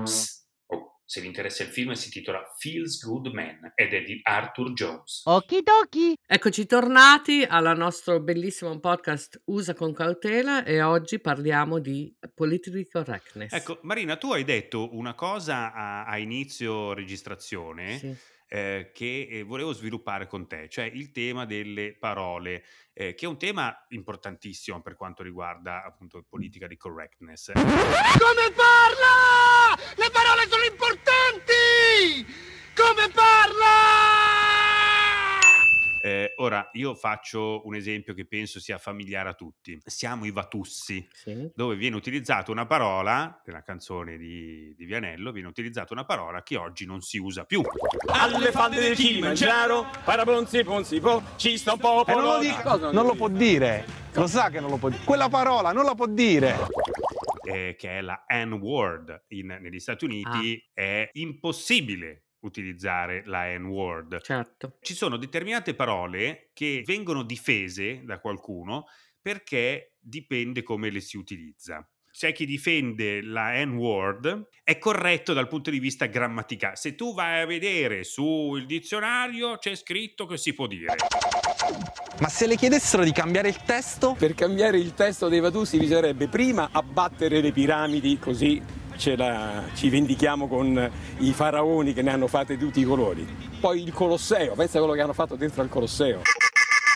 Psst. Oh, se vi interessa il film si intitola Feels Good Man ed è di Arthur Jones. Okidoki! Eccoci tornati al nostro bellissimo podcast Usa con Cautela e oggi parliamo di politically correctness. Ecco, Marina, tu hai detto una cosa a, a inizio registrazione sì. eh, che volevo sviluppare con te, cioè il tema delle parole, eh, che è un tema importantissimo per quanto riguarda appunto politica di correctness. Come parla? Le parole sono importanti! Come parla? Eh, ora, io faccio un esempio che penso sia familiare a tutti. Siamo i Vatussi, sì. Dove viene utilizzata una parola, nella canzone di, di Vianello, viene utilizzata una parola che oggi non si usa più. Alle fate del Kilimangiaro, parabonzi ponzi po, ci sta un po' eh, non lo dico, cosa, non lo può dire, lo sa che non lo può dire. Quella parola non la può dire. Eh, che è la N-word in, negli Stati Uniti, ah. È impossibile utilizzare la N-word. Certo. Ci sono determinate parole che vengono difese da qualcuno perché dipende come le si utilizza. C'è chi difende la N-word, è corretto dal punto di vista grammaticale. Se tu vai a vedere sul dizionario c'è scritto che si può dire. Ma se le chiedessero di cambiare il testo? Per cambiare il testo dei Vatussi bisognerebbe prima abbattere le piramidi, così ce la, ci vendichiamo con i faraoni che ne hanno fatte di tutti i colori. Poi il Colosseo, pensa a quello che hanno fatto dentro al Colosseo.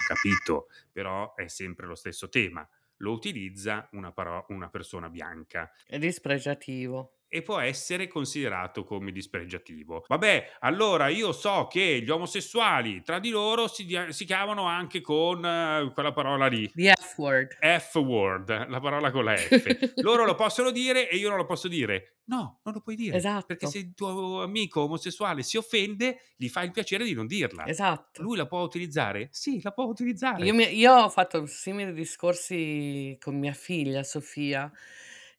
Capito, però è sempre lo stesso tema. Lo utilizza una, paro- una persona bianca. È dispregiativo. E può essere considerato come dispregiativo. Vabbè, allora io so che gli omosessuali tra di loro si, dia- si chiamano anche con uh, quella parola lì. The F-word. F-word, la parola con la F. Loro lo possono dire e io non lo posso dire. No, non lo puoi dire. Esatto. Perché se il tuo amico omosessuale si offende, gli fa il piacere di non dirla. Esatto. Lui la può utilizzare? Sì, la può utilizzare. Io, mi- io ho fatto simili discorsi con mia figlia Sofia,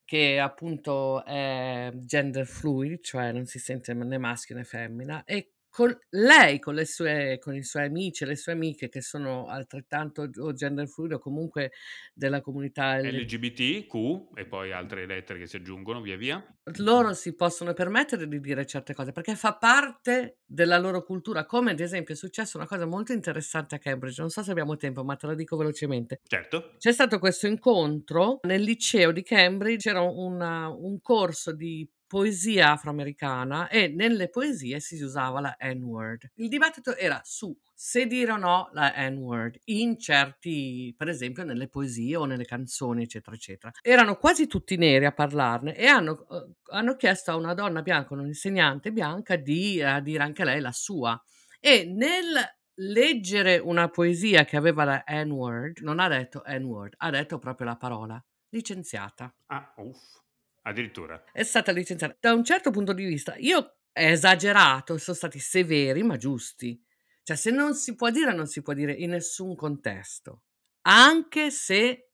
che appunto è gender fluid, cioè non si sente né maschio né femmina, e con lei, con le sue, con i suoi amici e le sue amiche che sono altrettanto o gender fluid o comunque della comunità L G B T Q e poi altre lettere che si aggiungono via via, loro si possono permettere di dire certe cose perché fa parte della loro cultura, come ad esempio è successa una cosa molto interessante a Cambridge, non so se abbiamo tempo ma te la dico velocemente. Certo. C'è stato questo incontro nel liceo di Cambridge, c'era una, un corso di poesia afroamericana e nelle poesie si usava la N-word. Il dibattito era su se dire o no la N-word in certi, per esempio nelle poesie o nelle canzoni eccetera eccetera. Erano quasi tutti neri a parlarne e hanno, hanno chiesto a una donna bianca, un'insegnante bianca, di a dire anche lei la sua, e nel leggere una poesia che aveva la N-word non ha detto N-word, ha detto proprio la parola, licenziata. Ah, uff. Addirittura. È stata licenziata. Da un certo punto di vista, io è esagerato, sono stati severi ma giusti. Cioè se non si può dire, non si può dire in nessun contesto. Anche se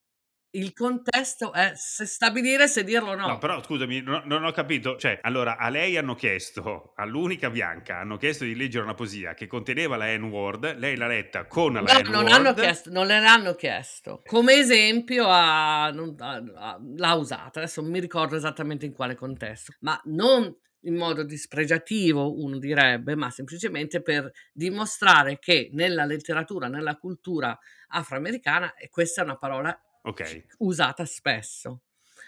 il contesto è se stabilire se dirlo o no. No, però scusami, no, non ho capito. Cioè, allora a lei hanno chiesto, all'unica bianca, hanno chiesto di leggere una poesia che conteneva la N-word, lei l'ha letta con la no, N-word. Non hanno chiesto, non le l'hanno chiesto. Come esempio a, a, a, l'ha usata, adesso non mi ricordo esattamente in quale contesto, ma non in modo dispregiativo uno direbbe, ma semplicemente per dimostrare che nella letteratura, nella cultura afroamericana, questa è una parola okay. Usata spesso,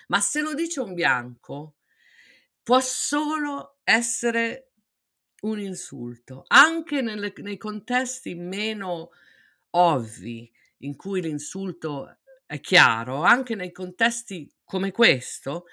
ma se lo dice un bianco può solo essere un insulto, anche nelle, nei contesti meno ovvi in cui l'insulto è chiaro, anche nei contesti come questo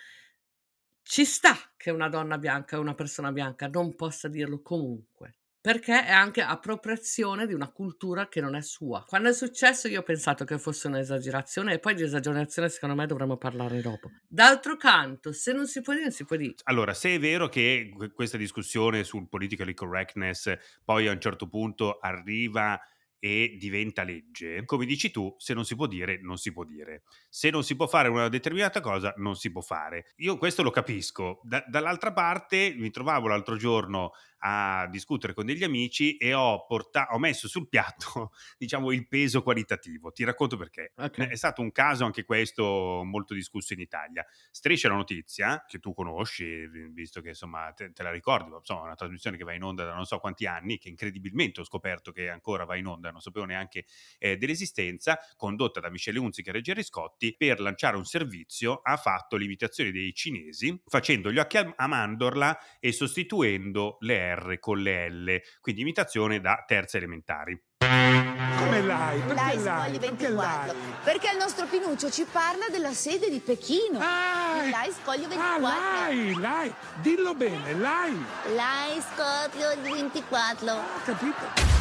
ci sta che una donna bianca, una persona bianca non possa dirlo comunque. perché è anche appropriazione di una cultura che non è sua. Quando è successo io ho pensato che fosse un'esagerazione, e poi di esagerazione secondo me dovremmo parlare dopo. D'altro canto, se non si può dire, non si può dire. Allora, se è vero che questa discussione sul politically correctness poi a un certo punto arriva e diventa legge, come dici tu, se non si può dire, non si può dire. Se non si può fare una determinata cosa, non si può fare. Io questo lo capisco. Da, dall'altra parte mi trovavo l'altro giorno a discutere con degli amici e ho, portato, ho messo sul piatto, diciamo, il peso qualitativo. Ti racconto perché. Okay. È stato un caso anche questo molto discusso in Italia. Striscia la notizia, che tu conosci, visto che insomma te, te la ricordi, ma insomma è una trasmissione che va in onda da non so quanti anni, che incredibilmente ho scoperto che ancora va in onda, non sapevo neanche eh, dell'esistenza, condotta da Michelle Hunziker e Gerry Scotti, per lanciare un servizio ha fatto l'imitazione dei cinesi, facendo gli occhi a mandorla e sostituendo le R con le L, quindi imitazione da terza elementari. Come l'hai? Perché l'hai? Perché l'hai? Perché il nostro Pinuccio ci parla della sede di Pechino. Ah, l'hai scoglio ventiquattro. Ah, l'hai, l'hai. Dillo bene, l'hai. L'hai scoglio ventiquattro. Ah, capito.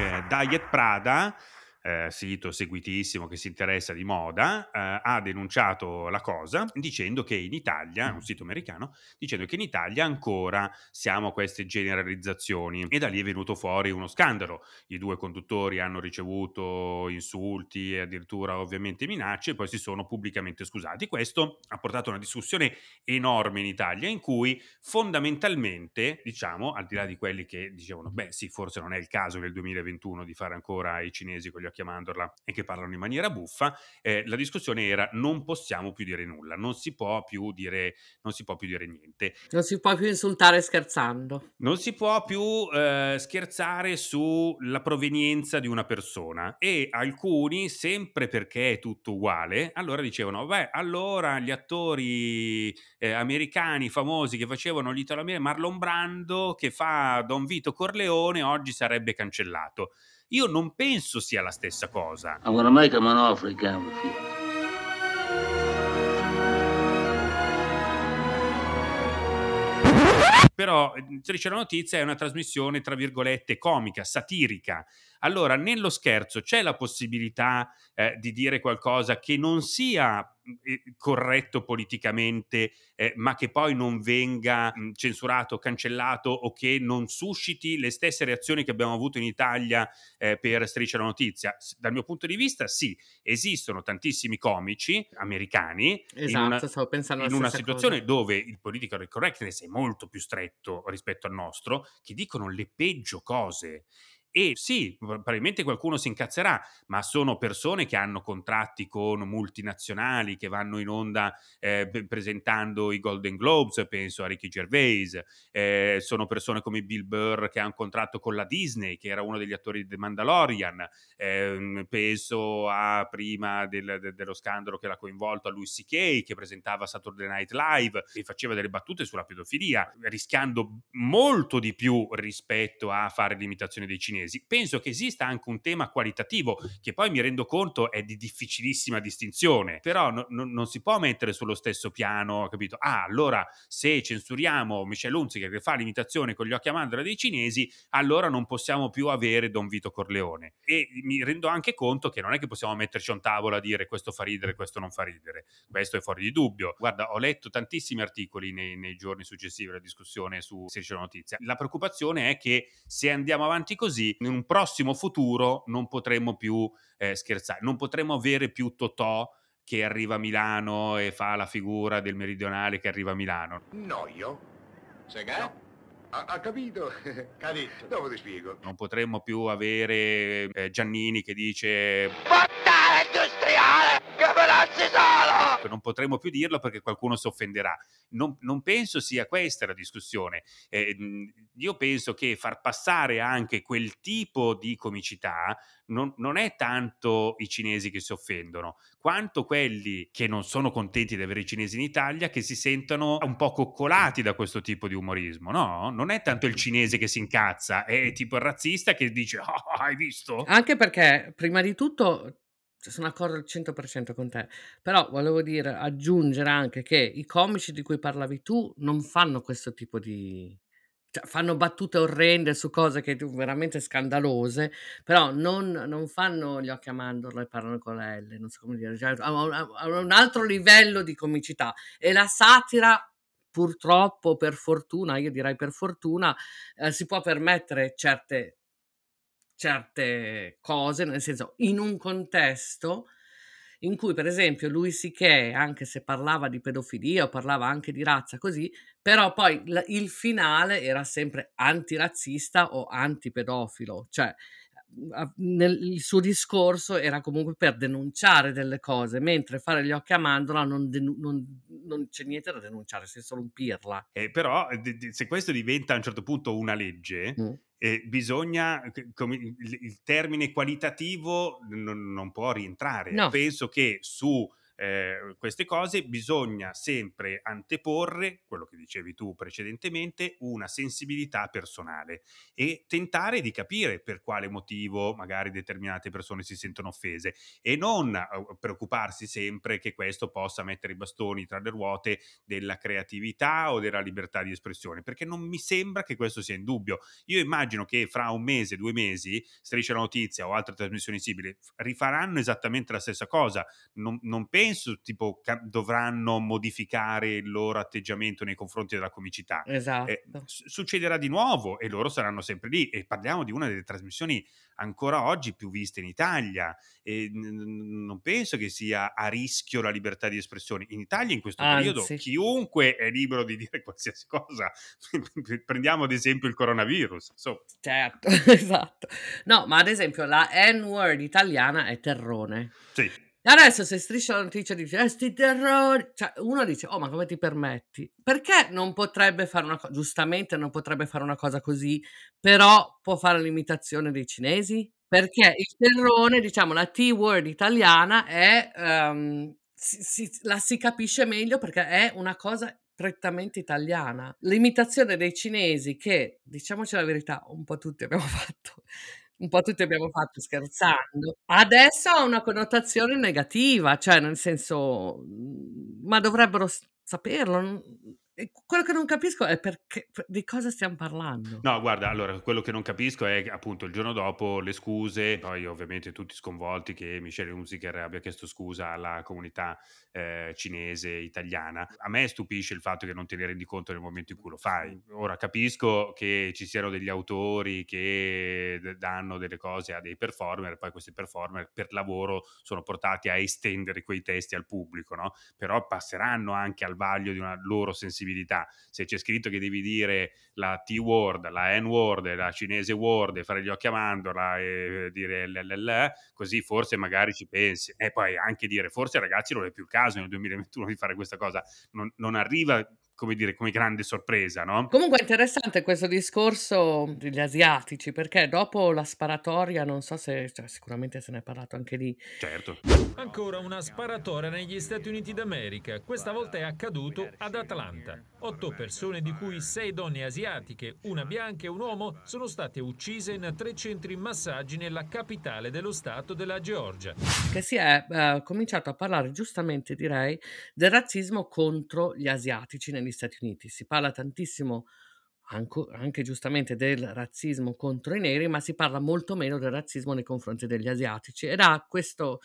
Eh, Diet Prada, eh, sito seguitissimo che si interessa di moda, eh, ha denunciato la cosa dicendo che in Italia, un sito americano, dicendo che in Italia ancora siamo a queste generalizzazioni, e da lì è venuto fuori uno scandalo. I due conduttori hanno ricevuto insulti e addirittura ovviamente minacce, e poi si sono pubblicamente scusati. Questo ha portato a una discussione enorme in Italia, in cui fondamentalmente, diciamo, al di là di quelli che dicevano beh sì, forse non è il caso nel duemilaventuno di fare ancora i cinesi con gli occhi a mandorla e che parlano in maniera buffa, eh, la discussione era: non possiamo più dire nulla, non si può più dire, non si può più dire niente, non si può più insultare scherzando, non si può più eh, scherzare sulla provenienza di una persona. E alcuni, sempre perché è tutto uguale, allora dicevano beh allora gli attori eh, americani famosi che facevano gli italo-americani, Marlon Brando che fa Don Vito Corleone oggi sarebbe cancellato. Io non penso sia la stessa cosa. I'm gonna make a man offer again with you. Però Striscia la notizia è una trasmissione tra virgolette comica, satirica. Allora, nello scherzo c'è la possibilità eh, di dire qualcosa che non sia corretto politicamente, eh, ma che poi non venga mh, censurato, cancellato, o che non susciti le stesse reazioni che abbiamo avuto in Italia eh, per Striscia la notizia. Dal mio punto di vista sì, esistono tantissimi comici americani, esatto, in una, stavo pensando in una situazione cosa. Dove il political correctness è molto più stretto rispetto al nostro, che dicono le peggio cose. E sì, probabilmente qualcuno si incazzerà, ma sono persone che hanno contratti con multinazionali, che vanno in onda eh, presentando i Golden Globes, penso a Ricky Gervais, eh, sono persone come Bill Burr che ha un contratto con la Disney, che era uno degli attori di The Mandalorian, eh, penso a prima del, de, dello scandalo che l'ha coinvolto a Louis C K, che presentava Saturday Night Live e faceva delle battute sulla pedofilia, rischiando molto di più rispetto a fare l'imitazione dei cinesi. Penso che esista anche un tema qualitativo, che poi mi rendo conto è di difficilissima distinzione, però no, no, non si può mettere sullo stesso piano, capito? Ah, allora se censuriamo Michelle Hunziker che fa l'imitazione con gli occhi a mandorla dei cinesi, allora non possiamo più avere Don Vito Corleone. E mi rendo anche conto che non è che possiamo metterci a un tavolo a dire questo fa ridere, questo non fa ridere, questo è fuori di dubbio. Guarda, ho letto tantissimi articoli nei, nei giorni successivi alla discussione su Striscia la notizia. La preoccupazione è che se andiamo avanti così, in un prossimo futuro non potremo più eh, scherzare, non potremo avere più Totò che arriva a Milano e fa la figura del meridionale che arriva a Milano. No, io? Segà? No. Ha, ha capito? Capito. Dopo ti spiego. Non potremmo più avere eh, Giannini che dice "Portale industriale, che veloci sono!" Non potremmo più dirlo perché qualcuno si offenderà. Non, non penso sia questa la discussione. Eh, io penso che far passare anche quel tipo di comicità non, non è tanto i cinesi che si offendono, quanto quelli che non sono contenti di avere i cinesi in Italia, che si sentono un po' coccolati da questo tipo di umorismo, no? Non è tanto il cinese che si incazza, è tipo il razzista che dice "Oh, hai visto?" Anche perché, prima di tutto, sono d'accordo al cento per cento con te, però volevo dire, aggiungere anche che i comici di cui parlavi tu non fanno questo tipo di... cioè, fanno battute orrende su cose che tu, veramente scandalose, però non, non fanno gli occhi a mandorla e parlano con la L, non so come dire, cioè, a, un, a un altro livello di comicità. E la satira, purtroppo, per fortuna, io direi per fortuna, eh, si può permettere certe, certe cose, nel senso, in un contesto in cui, per esempio, Louis C K, anche se parlava di pedofilia o parlava anche di razza, così, però poi l- il finale era sempre antirazzista o antipedofilo, cioè nel, il suo discorso era comunque per denunciare delle cose, mentre fare gli occhi a mandorla non, denu- non, non c'è niente da denunciare, sei solo un pirla. Eh, però se questo diventa a un certo punto una legge... Mm. Eh, bisogna, com- il termine qualitativo non, non può rientrare. No. Penso che su eh, queste cose bisogna sempre anteporre, quello che dicevi tu precedentemente, una sensibilità personale e tentare di capire per quale motivo magari determinate persone si sentono offese e non preoccuparsi sempre che questo possa mettere i bastoni tra le ruote della creatività o della libertà di espressione, perché non mi sembra che questo sia in dubbio. Io immagino che fra un mese, due mesi, Striscia la notizia o altre trasmissioni simili rifaranno esattamente la stessa cosa. Non, non penso tipo ca- dovranno modificare il loro atteggiamento nei confronti della comicità. Esatto. Eh, s- succederà di nuovo e loro saranno sempre lì. E parliamo di una delle trasmissioni ancora oggi più viste in Italia. E n- non penso che sia a rischio la libertà di espressione. In Italia in questo Anzi. periodo chiunque è libero di dire qualsiasi cosa. Prendiamo ad esempio il coronavirus. So. Certo, esatto. No, ma ad esempio la N-word italiana è terrone. Sì. Adesso se Striscia la notizia dice eh, sti terrori, cioè, uno dice oh ma come ti permetti? Perché non potrebbe fare una cosa, giustamente non potrebbe fare una cosa così, però può fare l'imitazione dei cinesi? Perché il terrone, diciamo la T-word italiana è, um, si, si, la si capisce meglio perché è una cosa prettamente italiana. L'imitazione dei cinesi che, diciamoci la verità, un po' tutti abbiamo fatto, un po' tutti abbiamo fatto scherzando, adesso ha una connotazione negativa, cioè nel senso, ma dovrebbero saperlo. Quello che non capisco è perché, di cosa stiamo parlando. No, guarda, allora, quello che non capisco è appunto il giorno dopo le scuse, poi ovviamente tutti sconvolti che Michelle Hunziker abbia chiesto scusa alla comunità eh, cinese italiana. A me stupisce il fatto che non te ne rendi conto nel momento in cui lo fai. Ora, capisco che ci siano degli autori che danno delle cose a dei performer, poi questi performer per lavoro sono portati a estendere quei testi al pubblico, no? Però passeranno anche al vaglio di una loro sensibilità. Se c'è scritto che devi dire la T-word, la N-word, la cinese word, fare gli occhi a mandorla e dire llll, così forse magari ci pensi. E poi anche dire, forse ragazzi non è più il caso nel duemilaventuno di fare questa cosa. Non, non arriva, come dire, come grande sorpresa, no? Comunque è interessante questo discorso degli asiatici, perché dopo la sparatoria, non so se, cioè, sicuramente se ne è parlato anche lì. Certo. Ancora una sparatoria negli Stati Uniti d'America, questa volta è accaduto ad Atlanta. Otto persone, di cui sei donne asiatiche, una bianca e un uomo, sono state uccise in tre centri massaggi nella capitale dello stato della Georgia. Che si è eh, cominciato a parlare, giustamente direi, del razzismo contro gli asiatici negli Stati Uniti. Si parla tantissimo anche, anche giustamente del razzismo contro i neri, ma si parla molto meno del razzismo nei confronti degli asiatici, ed ha questo,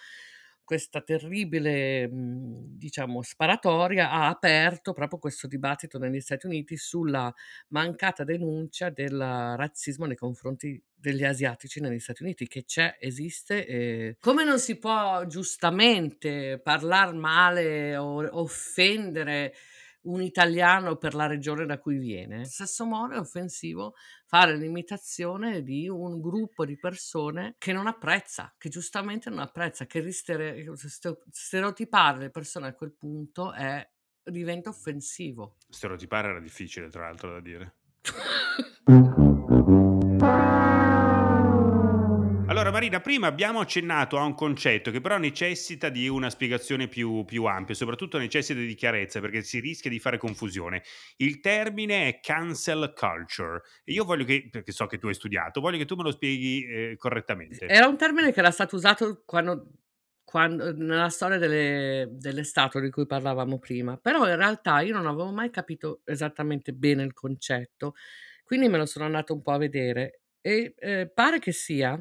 questa terribile, diciamo, sparatoria ha aperto proprio questo dibattito negli Stati Uniti sulla mancata denuncia del razzismo nei confronti degli asiatici negli Stati Uniti, che c'è, esiste. E come non si può giustamente parlare male o offendere un italiano per la regione da cui viene, stesso modo è offensivo fare l'imitazione di un gruppo di persone che non apprezza, che giustamente non apprezza, che ristere- stereotipare le persone a quel punto è, diventa offensivo. Stereotipare era difficile, tra l'altro, da dire. Allora Marina, prima abbiamo accennato a un concetto che però necessita di una spiegazione più, più ampia, soprattutto necessita di chiarezza, perché si rischia di fare confusione. Il termine è cancel culture. E io voglio che, perché so che tu hai studiato, voglio che tu me lo spieghi eh, correttamente. Era un termine che era stato usato quando, quando, nella storia delle, delle statue di cui parlavamo prima, però in realtà io non avevo mai capito esattamente bene il concetto. Quindi me lo sono andato un po' a vedere e eh, pare che sia,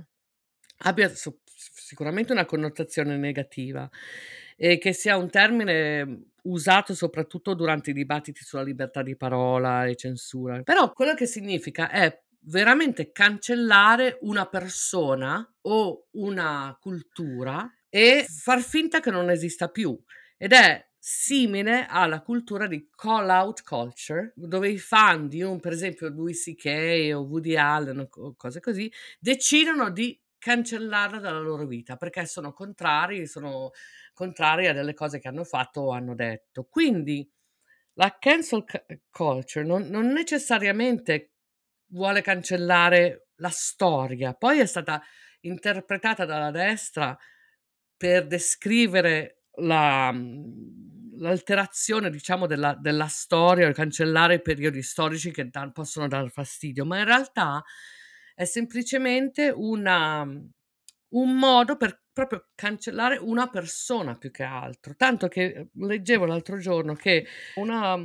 abbia so, sicuramente una connotazione negativa e che sia un termine usato soprattutto durante i dibattiti sulla libertà di parola e censura. Però quello che significa è veramente cancellare una persona o una cultura e far finta che non esista più, ed è simile alla cultura di call-out culture, dove i fan di un, per esempio, Louis C K o Woody Allen o cose così, decidono di cancellarla dalla loro vita perché sono contrari, sono contrari a delle cose che hanno fatto o hanno detto. Quindi la cancel culture non, non necessariamente vuole cancellare la storia. Poi è stata interpretata dalla destra per descrivere la, l'alterazione, diciamo, della, della storia, cancellare periodi storici che dan, possono dar fastidio, ma in realtà è semplicemente una, un modo per proprio cancellare una persona più che altro. Tanto che leggevo l'altro giorno che una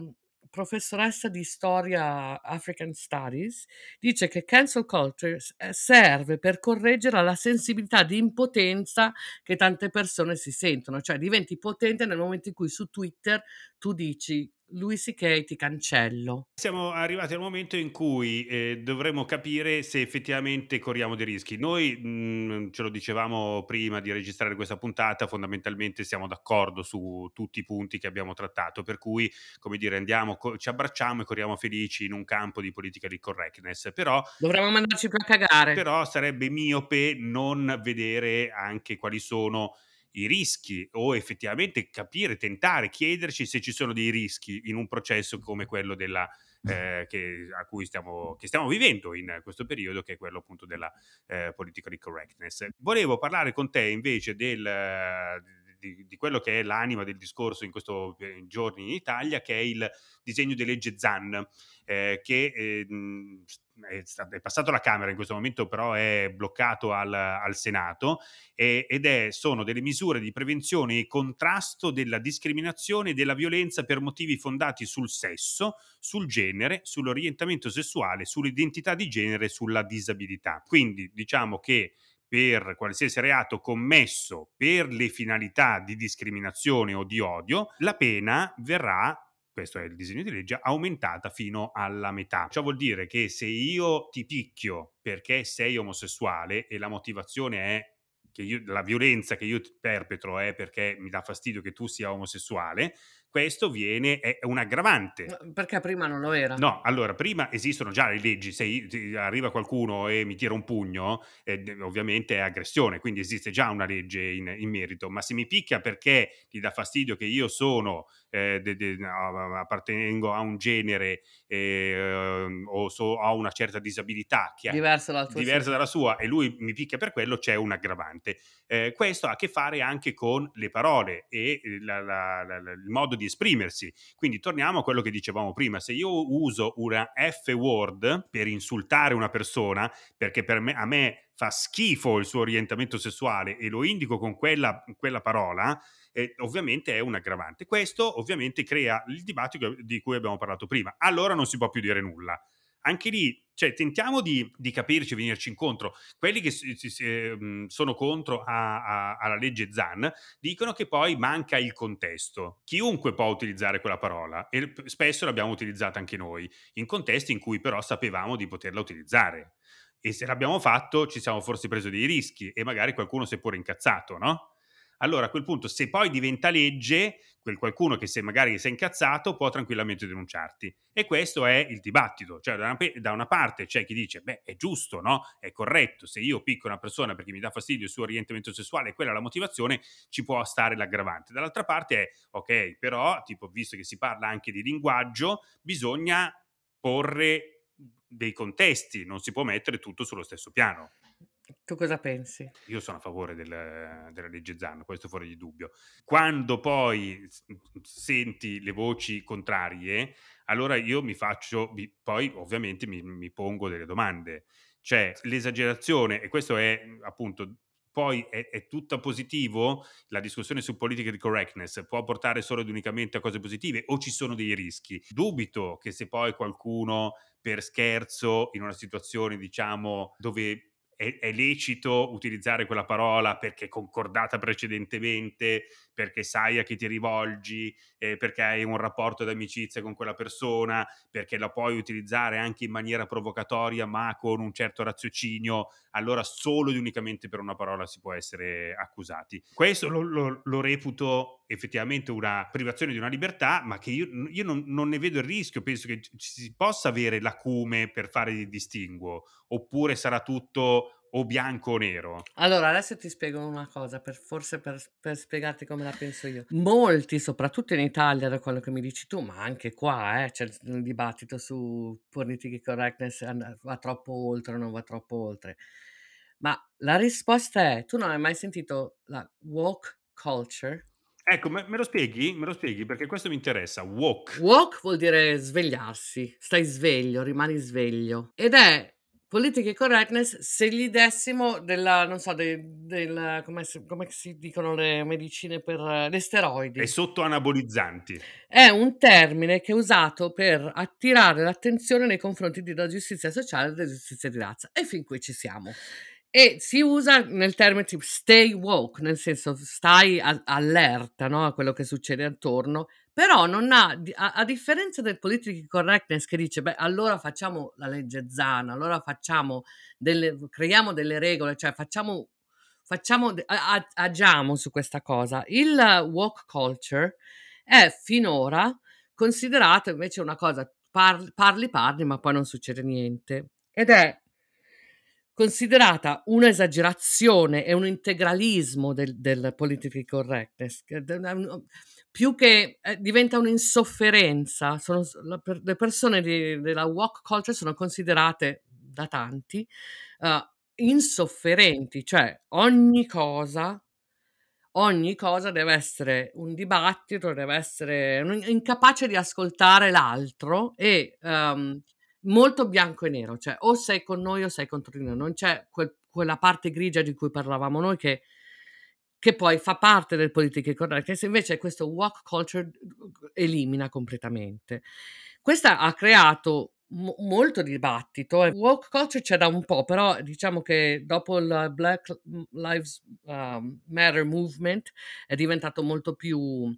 professoressa di storia African Studies dice che cancel culture serve per correggere la sensibilità di impotenza che tante persone si sentono, cioè diventi potente nel momento in cui su Twitter tu dici Louis C K ti cancello. Siamo arrivati al momento in cui eh, dovremo capire se effettivamente corriamo dei rischi. Noi mh, ce lo dicevamo prima di registrare questa puntata, fondamentalmente siamo d'accordo su tutti i punti che abbiamo trattato, per cui, come dire, andiamo, co- ci abbracciamo e corriamo felici in un campo di politica di correctness, però dovremmo mandarci più a cagare. Però sarebbe miope non vedere anche quali sono i rischi, o effettivamente capire, tentare, chiederci se ci sono dei rischi in un processo come quello della eh, che, a cui stiamo, che stiamo vivendo in questo periodo, che è quello appunto della eh, political correctness. Volevo parlare con te invece del di, di quello che è l'anima del discorso in questi giorni in Italia, che è il disegno di legge Zan, eh, che eh, è, stato, è passato alla Camera, in questo momento però è bloccato al, al Senato, e, ed è, sono delle misure di prevenzione e contrasto della discriminazione e della violenza per motivi fondati sul sesso, sul genere, sull'orientamento sessuale, sull'identità di genere e sulla disabilità. Quindi diciamo che per qualsiasi reato commesso per le finalità di discriminazione o di odio, la pena verrà, questo è il disegno di legge, aumentata fino alla metà. Ciò vuol dire che se io ti picchio perché sei omosessuale e la motivazione è che io, la violenza che io perpetro è perché mi dà fastidio che tu sia omosessuale, questo viene, è un aggravante. Perché prima non lo era? No, allora, prima esistono già le leggi, se io, arriva qualcuno e mi tira un pugno, eh, ovviamente è aggressione, quindi esiste già una legge in, in merito, ma se mi picchia perché ti dà fastidio che io sono, eh, de, de, no, appartengo a un genere eh, o so, ho una certa disabilità che è diversa dalla, diversa dalla sua, e lui mi picchia per quello, c'è un aggravante. Eh, questo ha a che fare anche con le parole e la, la, la, la, il modo di esprimersi. Quindi torniamo a quello che dicevamo prima: se io uso una F word per insultare una persona perché per me, a me fa schifo il suo orientamento sessuale e lo indico con quella, quella parola, eh, ovviamente è un aggravante. Questo ovviamente crea il dibattito di cui abbiamo parlato prima. Allora non si può più dire nulla. Anche lì, cioè, tentiamo di, di capirci, venirci incontro. Quelli che si, si, si, sono contro a, a, alla legge Zan dicono che poi manca il contesto. Chiunque può utilizzare quella parola, e spesso l'abbiamo utilizzata anche noi, in contesti in cui però sapevamo di poterla utilizzare. E se l'abbiamo fatto ci siamo forse presi dei rischi e magari qualcuno si è pure incazzato, no? Allora a quel punto, se poi diventa legge, quel qualcuno che se magari si è incazzato può tranquillamente denunciarti. E questo è il dibattito, cioè da una, da una parte c'è chi dice beh è giusto, no? È corretto, se io picco una persona perché mi dà fastidio il suo orientamento sessuale e quella è la motivazione, ci può stare l'aggravante. Dall'altra parte è ok, però tipo visto che si parla anche di linguaggio bisogna porre dei contesti, non si può mettere tutto sullo stesso piano. Tu cosa pensi? Io sono a favore del, della legge Zan, questo fuori di dubbio. Quando poi senti le voci contrarie, allora io mi faccio, poi ovviamente mi, mi pongo delle domande. Cioè l'esagerazione, e questo è appunto, poi è, è tutto positivo? La discussione su political correctness può portare solo ed unicamente a cose positive o ci sono dei rischi? Dubito che se poi qualcuno per scherzo in una situazione, diciamo, dove è, è lecito utilizzare quella parola perché è concordata precedentemente, perché sai a chi ti rivolgi, eh, perché hai un rapporto d'amicizia con quella persona, perché la puoi utilizzare anche in maniera provocatoria ma con un certo raziocinio, allora solo ed unicamente per una parola si può essere accusati. Questo lo, lo, lo reputo effettivamente una privazione di una libertà, ma che io, io non, non ne vedo il rischio. Penso che si possa avere l'acume per fare il distinguo, oppure sarà tutto o bianco o nero. Allora adesso ti spiego una cosa, per, forse per, per spiegarti come la penso io. Molti, soprattutto in Italia, da quello che mi dici tu, ma anche qua eh, c'è il dibattito su political correctness, va troppo oltre o non va troppo oltre, ma la risposta è: tu non hai mai sentito la woke culture? Ecco, me, me lo spieghi? Me lo spieghi perché questo mi interessa. Woke. Woke vuol dire svegliarsi, stai sveglio, rimani sveglio. Ed è political correctness se gli dessimo della, non so, del, del come, come si dicono le medicine per le steroidi. E sottoanabolizzanti. È un termine che è usato per attirare l'attenzione nei confronti della giustizia sociale e della giustizia di razza. E fin qui ci siamo. E si usa nel termine tipo stay woke, nel senso stai a, allerta, no, a quello che succede attorno, però non ha, a, a differenza del political correctness che dice, beh, allora facciamo la legge Zana, allora facciamo delle, creiamo delle regole, cioè facciamo, facciamo ag- agiamo su questa cosa. Il woke culture è finora considerato invece una cosa, parli, parli, parli, ma poi non succede niente. Ed è considerata un'esagerazione e un integralismo del, del political correctness, più che eh, diventa un'insofferenza. Sono, la, per, le persone di, della woke culture sono considerate da tanti uh, insofferenti, cioè ogni cosa, ogni cosa deve essere un dibattito, deve essere un, incapace di ascoltare l'altro e... Um, molto bianco e nero, cioè o sei con noi o sei contro di noi, non c'è quel, quella parte grigia di cui parlavamo noi che, che poi fa parte del political correctness. Invece questo woke culture elimina completamente. Questa ha creato m- molto dibattito. Woke culture c'è da un po', però diciamo che dopo il Black Lives um, Matter movement è diventato molto più,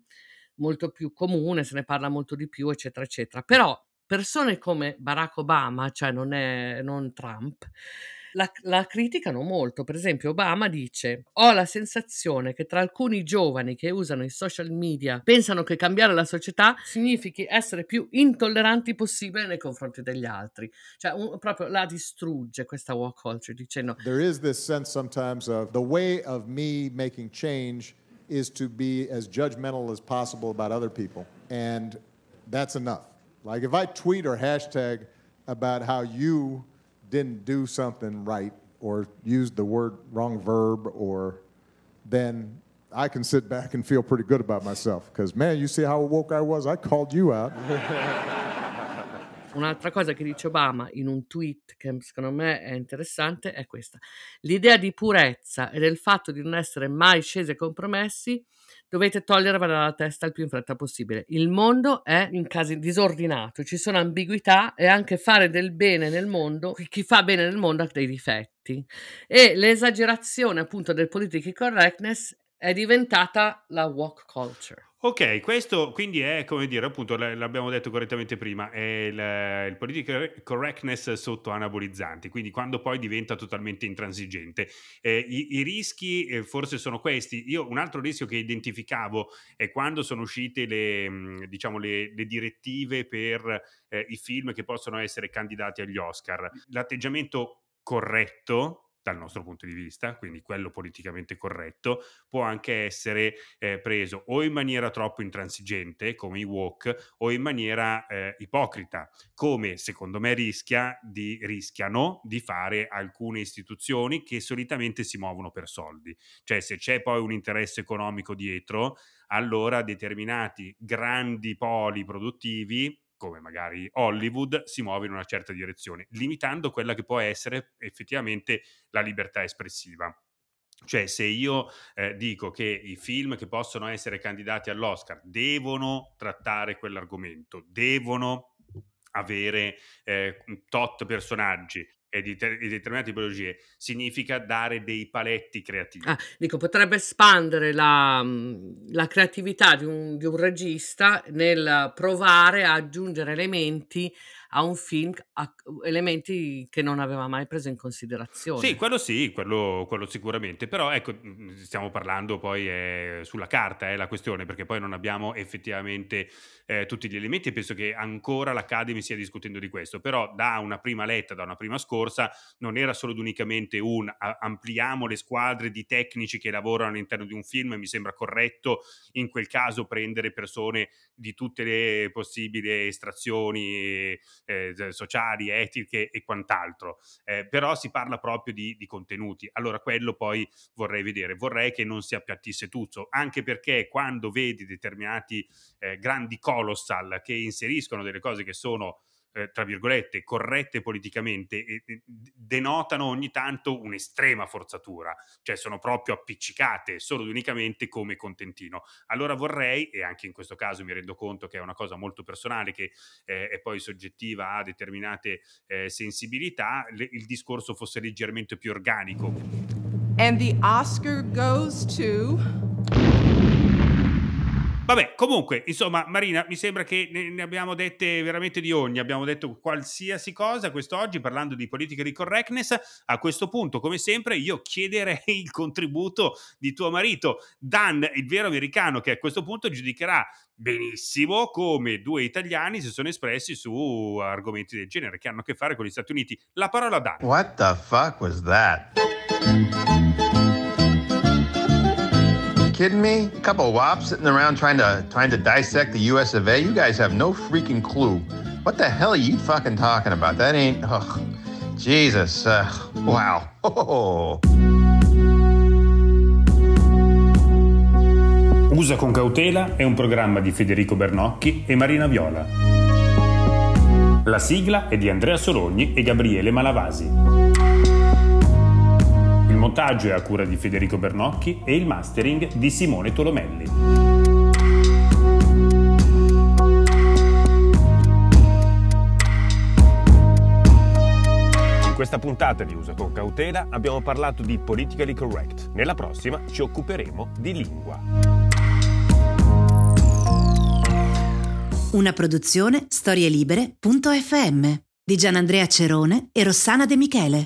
molto più comune, se ne parla molto di più, eccetera eccetera. Però persone come Barack Obama, cioè non, è, non Trump, la, la criticano molto. Per esempio Obama dice: ho la sensazione che tra alcuni giovani che usano i social media pensano che cambiare la società significhi essere più intolleranti possibile nei confronti degli altri. Cioè un, proprio la distrugge questa woke culture dicendo: there is this sense sometimes of the way of me making change is to be as judgmental as possible about other people and that's enough. Like if I tweet or hashtag about how you didn't do something right or used the word wrong verb, or then I can sit back and feel pretty good about myself because man, you see how woke I was? I called you out. Un'altra cosa che dice Obama in un tweet che secondo me è interessante è questa: l'idea di purezza e del fatto di non essere mai scesi e compromessi dovete togliervela dalla testa il più in fretta possibile. Il mondo è in casi disordinato, ci sono ambiguità e anche fare del bene nel mondo, chi fa bene nel mondo ha dei difetti. E l'esagerazione appunto del political correctness è diventata la woke culture. Ok, questo quindi è, come dire, appunto, l'abbiamo detto correttamente prima, è il, il political correctness sotto anabolizzanti, quindi quando poi diventa totalmente intransigente. Eh, i, i rischi eh, forse sono questi. Io un altro rischio che identificavo è quando sono uscite le, diciamo, le, le direttive per eh, i film che possono essere candidati agli Oscar. L'atteggiamento corretto, dal nostro punto di vista, quindi quello politicamente corretto, può anche essere eh, preso o in maniera troppo intransigente, come i woke, o in maniera eh, ipocrita, come secondo me rischia di, rischiano di fare alcune istituzioni che solitamente si muovono per soldi. Cioè se c'è poi un interesse economico dietro, allora determinati grandi poli produttivi, come magari Hollywood, si muove in una certa direzione, limitando quella che può essere effettivamente la libertà espressiva. Cioè se io eh, dico che i film che possono essere candidati all'Oscar devono trattare quell'argomento, devono avere eh, tot personaggi e di, ter- di determinate tipologie, significa dare dei paletti creativi. Ah, dico, potrebbe espandere la, la creatività di un, di un regista nel provare a aggiungere elementi a un film, a, elementi che non aveva mai preso in considerazione. Sì, quello sì, quello, quello sicuramente, però ecco, stiamo parlando poi eh, sulla carta è eh, la questione, perché poi non abbiamo effettivamente eh, tutti gli elementi, e penso che ancora l'Academy stia discutendo di questo, però da una prima letta, da una prima scuola, non era solo ed unicamente un ampliamo le squadre di tecnici che lavorano all'interno di un film. Mi sembra corretto in quel caso prendere persone di tutte le possibili estrazioni eh, sociali, etiche e quant'altro, eh, però si parla proprio di, di contenuti. Allora quello poi vorrei vedere, vorrei che non si appiattisse tutto, anche perché quando vedi determinati eh, grandi colossal che inseriscono delle cose che sono tra virgolette corrette politicamente, e denotano ogni tanto un'estrema forzatura, cioè sono proprio appiccicate solo ed unicamente come contentino. Allora vorrei, e anche in questo caso mi rendo conto che è una cosa molto personale che eh, è poi soggettiva a determinate eh, sensibilità, le, il discorso fosse leggermente più organico. And the Oscar goes to... Vabbè, comunque, insomma, Marina, mi sembra che ne abbiamo dette veramente di ogni, abbiamo detto qualsiasi cosa quest'oggi parlando di political correctness. A questo punto, come sempre, io chiederei il contributo di tuo marito, Dan, il vero americano, che a questo punto giudicherà benissimo come due italiani si sono espressi su argomenti del genere che hanno a che fare con gli Stati Uniti. La parola a Dan. What the fuck was that? Kidding me? A couple of wops sitting around trying to trying to dissect the U S of A. You guys have no freaking clue. What the hell are you fucking talking about? That ain't. Ugh. Jesus. Uh, wow. Oh. Usa con cautela è un programma di Federico Bernocchi e Marina Viola. La sigla è di Andrea Sologni e Gabriele Malavasi. Il montaggio è a cura di Federico Bernocchi e il mastering di Simone Tolomelli. In questa puntata di Usa con Cautela abbiamo parlato di Politically Correct. Nella prossima ci occuperemo di lingua. Una produzione storie libere punto effe emme di Gianandrea Cerone e Rossana De Michele.